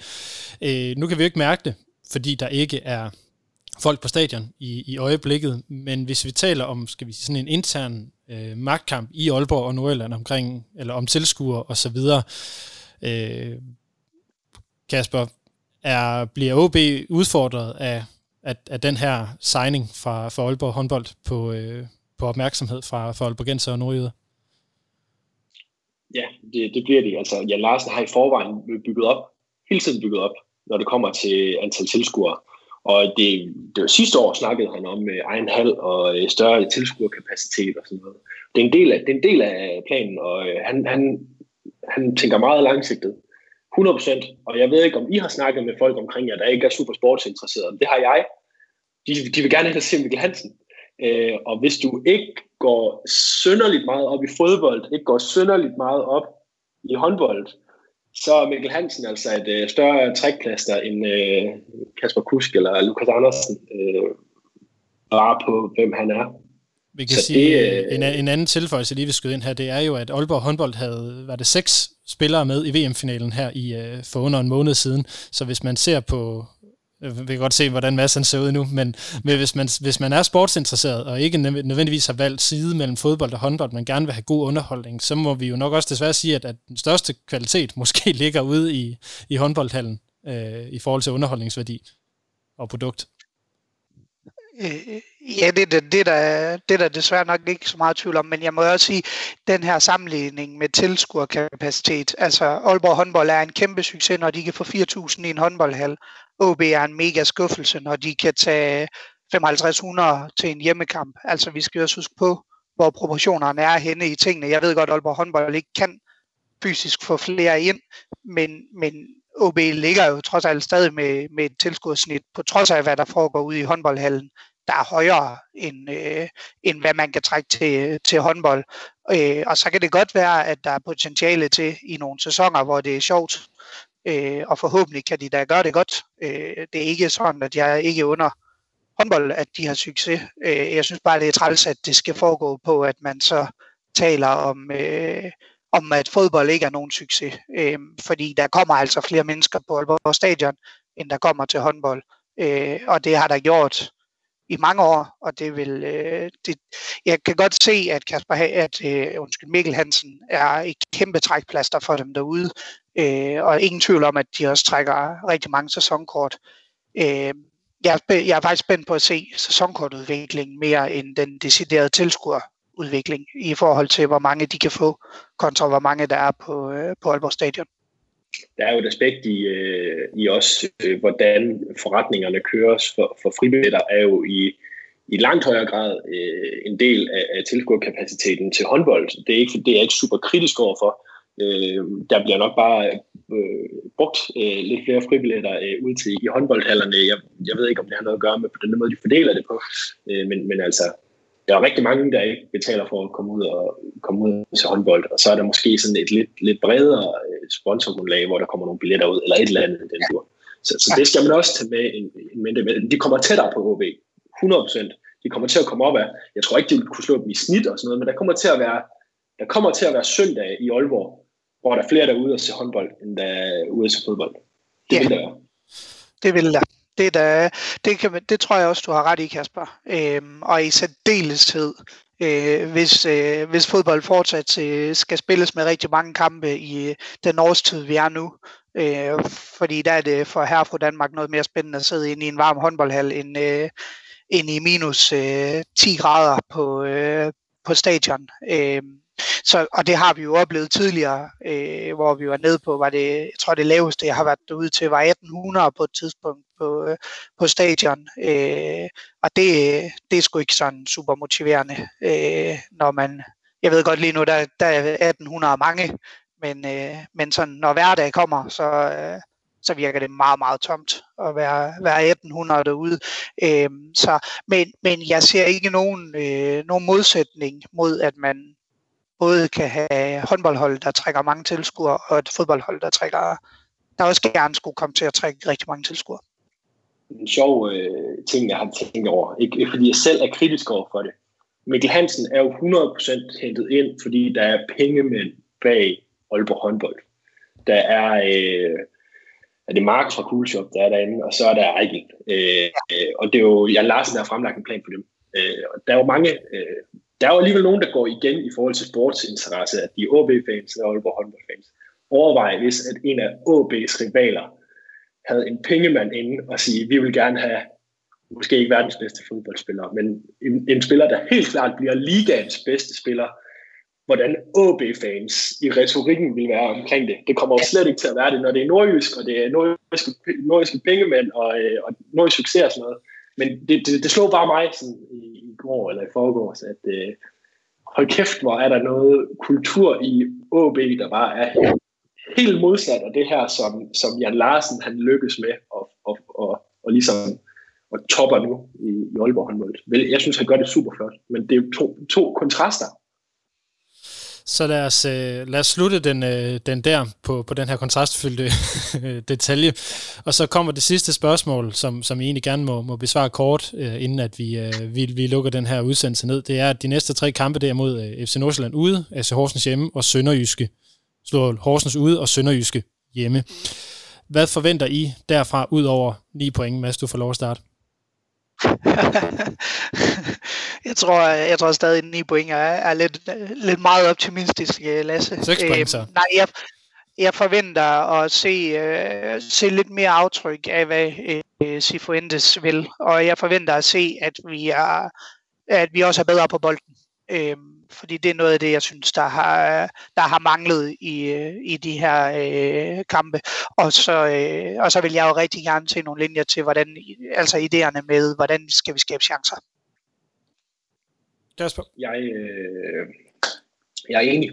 Nu kan vi jo ikke mærke det, fordi der ikke er folk på stadion i øjeblikket, men hvis vi taler om, skal vi sige, sådan en intern magtkamp i Aalborg og Nordjylland omkring, eller om tilskuere og så videre. Kasper, bliver OB udfordret af den her signing fra Aalborg håndbold på opmærksomhed fra aalborgenser og nordjyder? Ja, det bliver det. Altså, Jan Larsen har i forvejen hele tiden bygget op, når det kommer til antal tilskuere. Og det var sidste år, snakkede han om egen hal og større tilskuerkapacitet og sådan noget. Det er en del af planen, og han tænker meget langsigtet. 100%. Og jeg ved ikke, om I har snakket med folk omkring jer, der ikke er super sportsinteresserede. Men det har jeg. De vil gerne have se Mikkel Hansen. Og hvis du ikke går synderligt meget op i fodbold, ikke går synderligt meget op i håndbold, så er Mikkel Hansen altså et større trækplaster end Kasper Kusk eller Lukas Andersen, bare på hvem han er. Vi kan en anden tilføjelse lige vi skyder ind her, det er jo, at Aalborg håndbold havde 6 spillere med i VM-finalen her for under en måned siden. Så hvis man ser på, vi kan godt se, hvordan Mads ser ud nu, men hvis man er sportsinteresseret og ikke nødvendigvis har valgt side mellem fodbold og håndbold, man gerne vil have god underholdning, så må vi jo nok også desværre sige, at den største kvalitet måske ligger ude i håndboldhallen i forhold til underholdningsværdi og produkt. Ja, det er der desværre nok ikke så meget tvivl om, men jeg må også sige, den her sammenligning med tilskuerkapacitet, altså Aalborg håndbold er en kæmpe succes, når de kan få 4.000 i en håndboldhal. OB er en mega skuffelse, når de kan tage 5.500 til en hjemmekamp. Altså vi skal også huske på, hvor proportionerne er henne i tingene. Jeg ved godt, at Aalborg håndbold ikke kan fysisk få flere ind, men OB ligger jo trods alt stadig med et tilskuersnit, på trods af hvad der foregår ude i håndboldhallen, der er højere end hvad man kan trække til håndbold. Og så kan det godt være, at der er potentiale til i nogle sæsoner, hvor det er sjovt, og forhåbentlig kan de da gøre det godt. Det er ikke sådan, at jeg ikke under håndbold, at de har succes. Jeg synes bare, det er træls, at det skal foregå på, at man så taler om at fodbold ikke er nogen succes. Fordi der kommer altså flere mennesker på Aalborg Stadion, end der kommer til håndbold. Og det har der gjort i mange år, og det vil... jeg kan godt se, at Mikkel Hansen er et kæmpe trækplaster for dem derude, og ingen tvivl om, at de også trækker rigtig mange sæsonkort. Jeg er faktisk spændt på at se sæsonkortudviklingen mere end den deciderede tilskuerudvikling i forhold til, hvor mange de kan få, kontra hvor mange der er på Aalborg Stadion. Der er jo et aspekt i også, hvordan forretningerne køres for fribilletter, er jo i langt højere grad en del af tilskuerkapaciteten til håndbold. Det er ikke super kritisk overfor. Der bliver nok bare brugt lidt flere fribilletter ud til i håndboldhallerne. Jeg ved ikke, om det har noget at gøre med på den måde, de fordeler det på. Men altså, der er rigtig mange, der ikke betaler for at komme ud til håndbold. Og så er der måske sådan et lidt bredere sponsorgrundlag, hvor der kommer nogle billetter ud, eller et eller andet den tur. Så det skal man også tage med. De kommer tættere på OB. 100%. De kommer til at komme op af. Jeg tror ikke, de vil kunne slå dem i snit og sådan noget, men der kommer til at være søndag i Aalborg, hvor der er flere, der er ude og se håndbold, end der er ude og se fodbold. Det vil der være. Det vil der. Det tror jeg også, du har ret i, Kasper. Og i særdeleshed, hvis fodbold fortsat skal spilles med rigtig mange kampe i den årstid, vi er nu, fordi der er det for herre og fru Danmark noget mere spændende at sidde inde i en varm håndboldhal, end i minus 10 grader på stadion. Og det har vi jo oplevet tidligere, hvor vi var nede på, jeg tror det laveste, jeg har været derude til, var 1800 på et tidspunkt på stadion. Og det er sgu ikke sådan super motiverende, når man, jeg ved godt lige nu, der er 1800 mange, men sådan, når hverdag kommer, så virker det meget, meget tomt at være 1800 derude. Men jeg ser ikke nogen modsætning mod, at man både kan have håndboldhold, der trækker mange tilskuere, og et fodboldhold, der trækker, der også gerne skulle komme til at trække rigtig mange tilskuere. En sjov ting, jeg har tænkt over. Ikke fordi jeg selv er kritisk over for det. Mikkel Hansen er jo 100% hentet ind, fordi der er pengemænd bag Aalborg håndbold. Der er det Mark fra Coolshop, der er derinde, og så er der Ejkild. Og det er jo Jan Larsen, der har fremlagt en plan for dem. Og der er jo mange... Der er jo alligevel nogen, der går igen i forhold til sportsinteresse, at de er OB-fans og Aalborg håndboldfans. Overvej, hvis at en af OB's rivaler havde en pengemand inde og sige, vi vil gerne have, måske ikke verdens bedste fodboldspiller, men en spiller, der helt klart bliver ligaens bedste spiller. Hvordan OB-fans i retorikken vil være omkring det. Det kommer jo slet ikke til at være det, når det er nordjysk, og det er nordjyske pengemænd og nordjysk succes og sådan noget. Men det slog bare mig sådan i går eller i forgårs, at hold kæft, hvor er der noget kultur i OB, der bare er helt modsat af det her, som Jan Larsen han lykkes med og ligesom og topper nu i Aalborg håndbold. Jeg synes, han gør det super flot, men det er to kontraster. Så lad os slutte den der på den her kontrastfyldte detalje. Og så kommer det sidste spørgsmål, som I egentlig gerne må besvare kort, inden at vi lukker den her udsendelse ned. Det er, at de næste 3 kampe der mod FC Nordsjælland ude, AC Horsens hjemme og Sønderjyske. Slår Horsens ude og Sønderjyske hjemme. Hvad forventer I derfra ud over 9 point? Mads, du får lov at starte. Jeg tror stadig, at 9 point er lidt meget optimistisk, Lasse. 6 point, så. Nej, jeg forventer at se lidt mere aftryk af, hvad Cifuentes vil. Og jeg forventer at se, at vi også er bedre på bolden. Fordi det er noget af det, jeg synes, der har manglet i de her kampe. Og så vil jeg jo rigtig gerne se nogle linjer til, hvordan, altså idéerne med, hvordan skal vi skabe chancer. Kasper? Jeg er enig.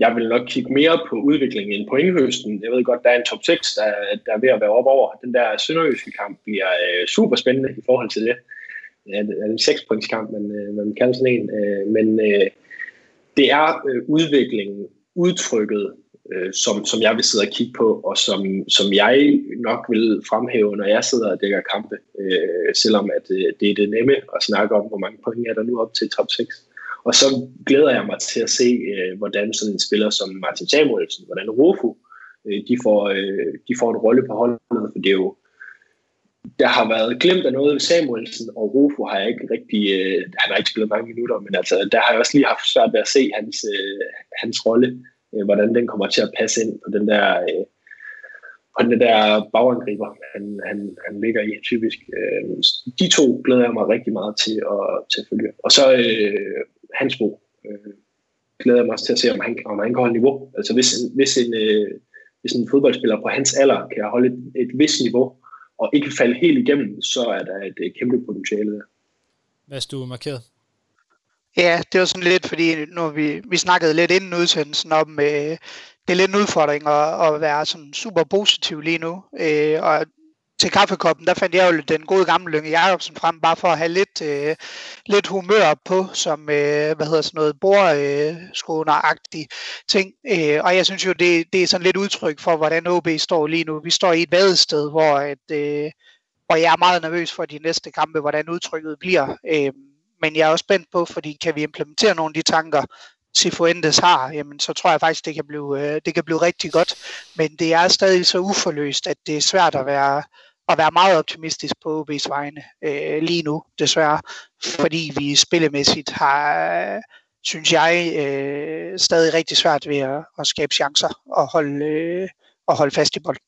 Jeg vil nok kigge mere på udviklingen end pointhøsten. Jeg ved godt, der er en top 6, der er ved at være oppe over. Den der sønderjyske kamp bliver super spændende i forhold til det. Ja, det er en 6-pointskamp, man kalder sådan en. Men det er udviklingen, udtrykket, som jeg vil sidde og kigge på, og som jeg nok vil fremhæve, når jeg sidder og dækker kampe. Selvom at det er det nemme at snakke om, hvor mange point er der nu op til top 6. Og så glæder jeg mig til at se, hvordan sådan en spiller som Martin Samuelsen, hvordan Rufo, de får en rolle på holdet, for det er jo... Der har været glemt af noget ved Samuelsen, og Rufo har ikke rigtig... Han har ikke spillet mange minutter, men altså, der har jeg også lige haft svært ved at se hans rolle, hvordan den kommer til at passe ind på den der bagangriber, han ligger i, typisk. De to glæder jeg mig rigtig meget til at følge. Og så Hannesbo. Glæder jeg mig også til at se, om han kan holde niveau. Altså, hvis en fodboldspiller på hans alder kan holde et vist niveau, og ikke falde helt igennem, så er der et kæmpe potentiale der. Hvad er du markeret? Ja, det var sådan lidt, fordi nu vi snakkede lidt inden udsendelsen om, det er lidt en udfordring at være sådan super positiv lige nu. Og til kaffekoppen, der fandt jeg jo den gode gamle Lønge Jacobsen frem, bare for at have lidt humør på, som, bordskunder-agtige ting. Og jeg synes jo, det er sådan lidt udtryk for, hvordan OB står lige nu. Vi står i et vadested, hvor jeg er meget nervøs for de næste kampe, hvordan udtrykket bliver. Men jeg er også spændt på, fordi kan vi implementere nogle af de tanker, Cifuentes har, jamen, så tror jeg faktisk, det kan blive rigtig godt. Men det er stadig så uforløst, at det er svært at være meget optimistisk på OB's vegne lige nu, desværre. Fordi vi spillemæssigt har, synes jeg, stadig rigtig svært ved at skabe chancer og holde fast i bolden.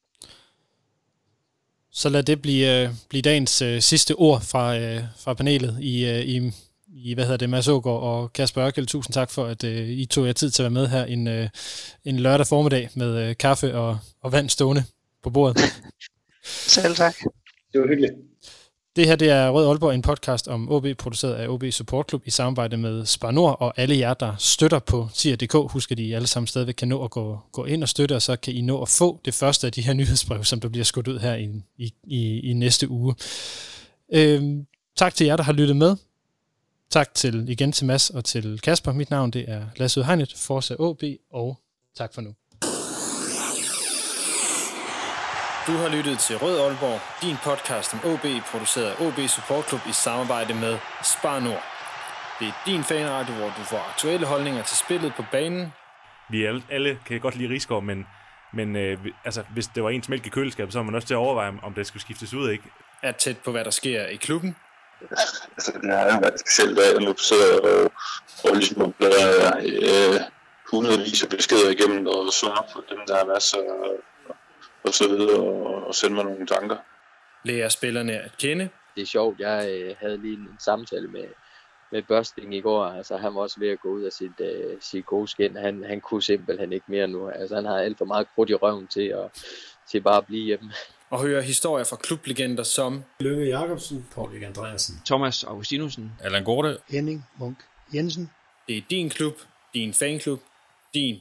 Så lad det blive dagens sidste ord fra panelet i Mads Ågård og Kasper Ørkild. Tusind tak for, at I tog jer tid til at være med her en lørdag formiddag med kaffe og vand stående på bordet. Selv tak. Det var hyggeligt. Det her, det er Rød Aalborg, en podcast om OB, produceret af OB Support Club i samarbejde med Spar Nord, og alle jer, der støtter på tier.dk. Husk, at I alle sammen stadigvæk kan nå at gå ind og støtte, og så kan I nå at få det første af de her nyhedsbrev, som der bliver skudt ud her i næste uge. Tak til jer, der har lyttet med. Tak igen til Mads og til Kasper. Mit navn det er Lasse Yde Heinet, Forza AaB, og tak for nu. Du har lyttet til Rød Aalborg, din podcast om AaB, produceret af AaB Support Club i samarbejde med Spar Nord. Det er din fanradio, hvor du får aktuelle holdninger til spillet på banen. Vi alle kan godt lide Riskov, men hvis det var ens mælk i køleskabet, så var man også til at overveje, om det skulle skiftes ud, ikke? Er tæt på, hvad der sker i klubben. Altså, det har været specielt af, nu sidder og ligesom bladrer hundredvis af beskeder igennem og svarer på dem, der har været så og så videre, og sende mig nogle tanker. Lærer spillerne at kende. Det er sjovt, jeg havde lige en samtale med Børsting i går. Altså, han var også ved at gå ud af sit gode skin. Han kunne simpelthen ikke mere nu. Altså, han har alt for meget krudt i røven til bare at blive hjemme. Og høre historier fra klublegender som Løkke Jacobsen, Paul Andreasen, Thomas Augustinussen, Allan Gorte, Henning Munk Jensen. Det er din klub, din fanklub, din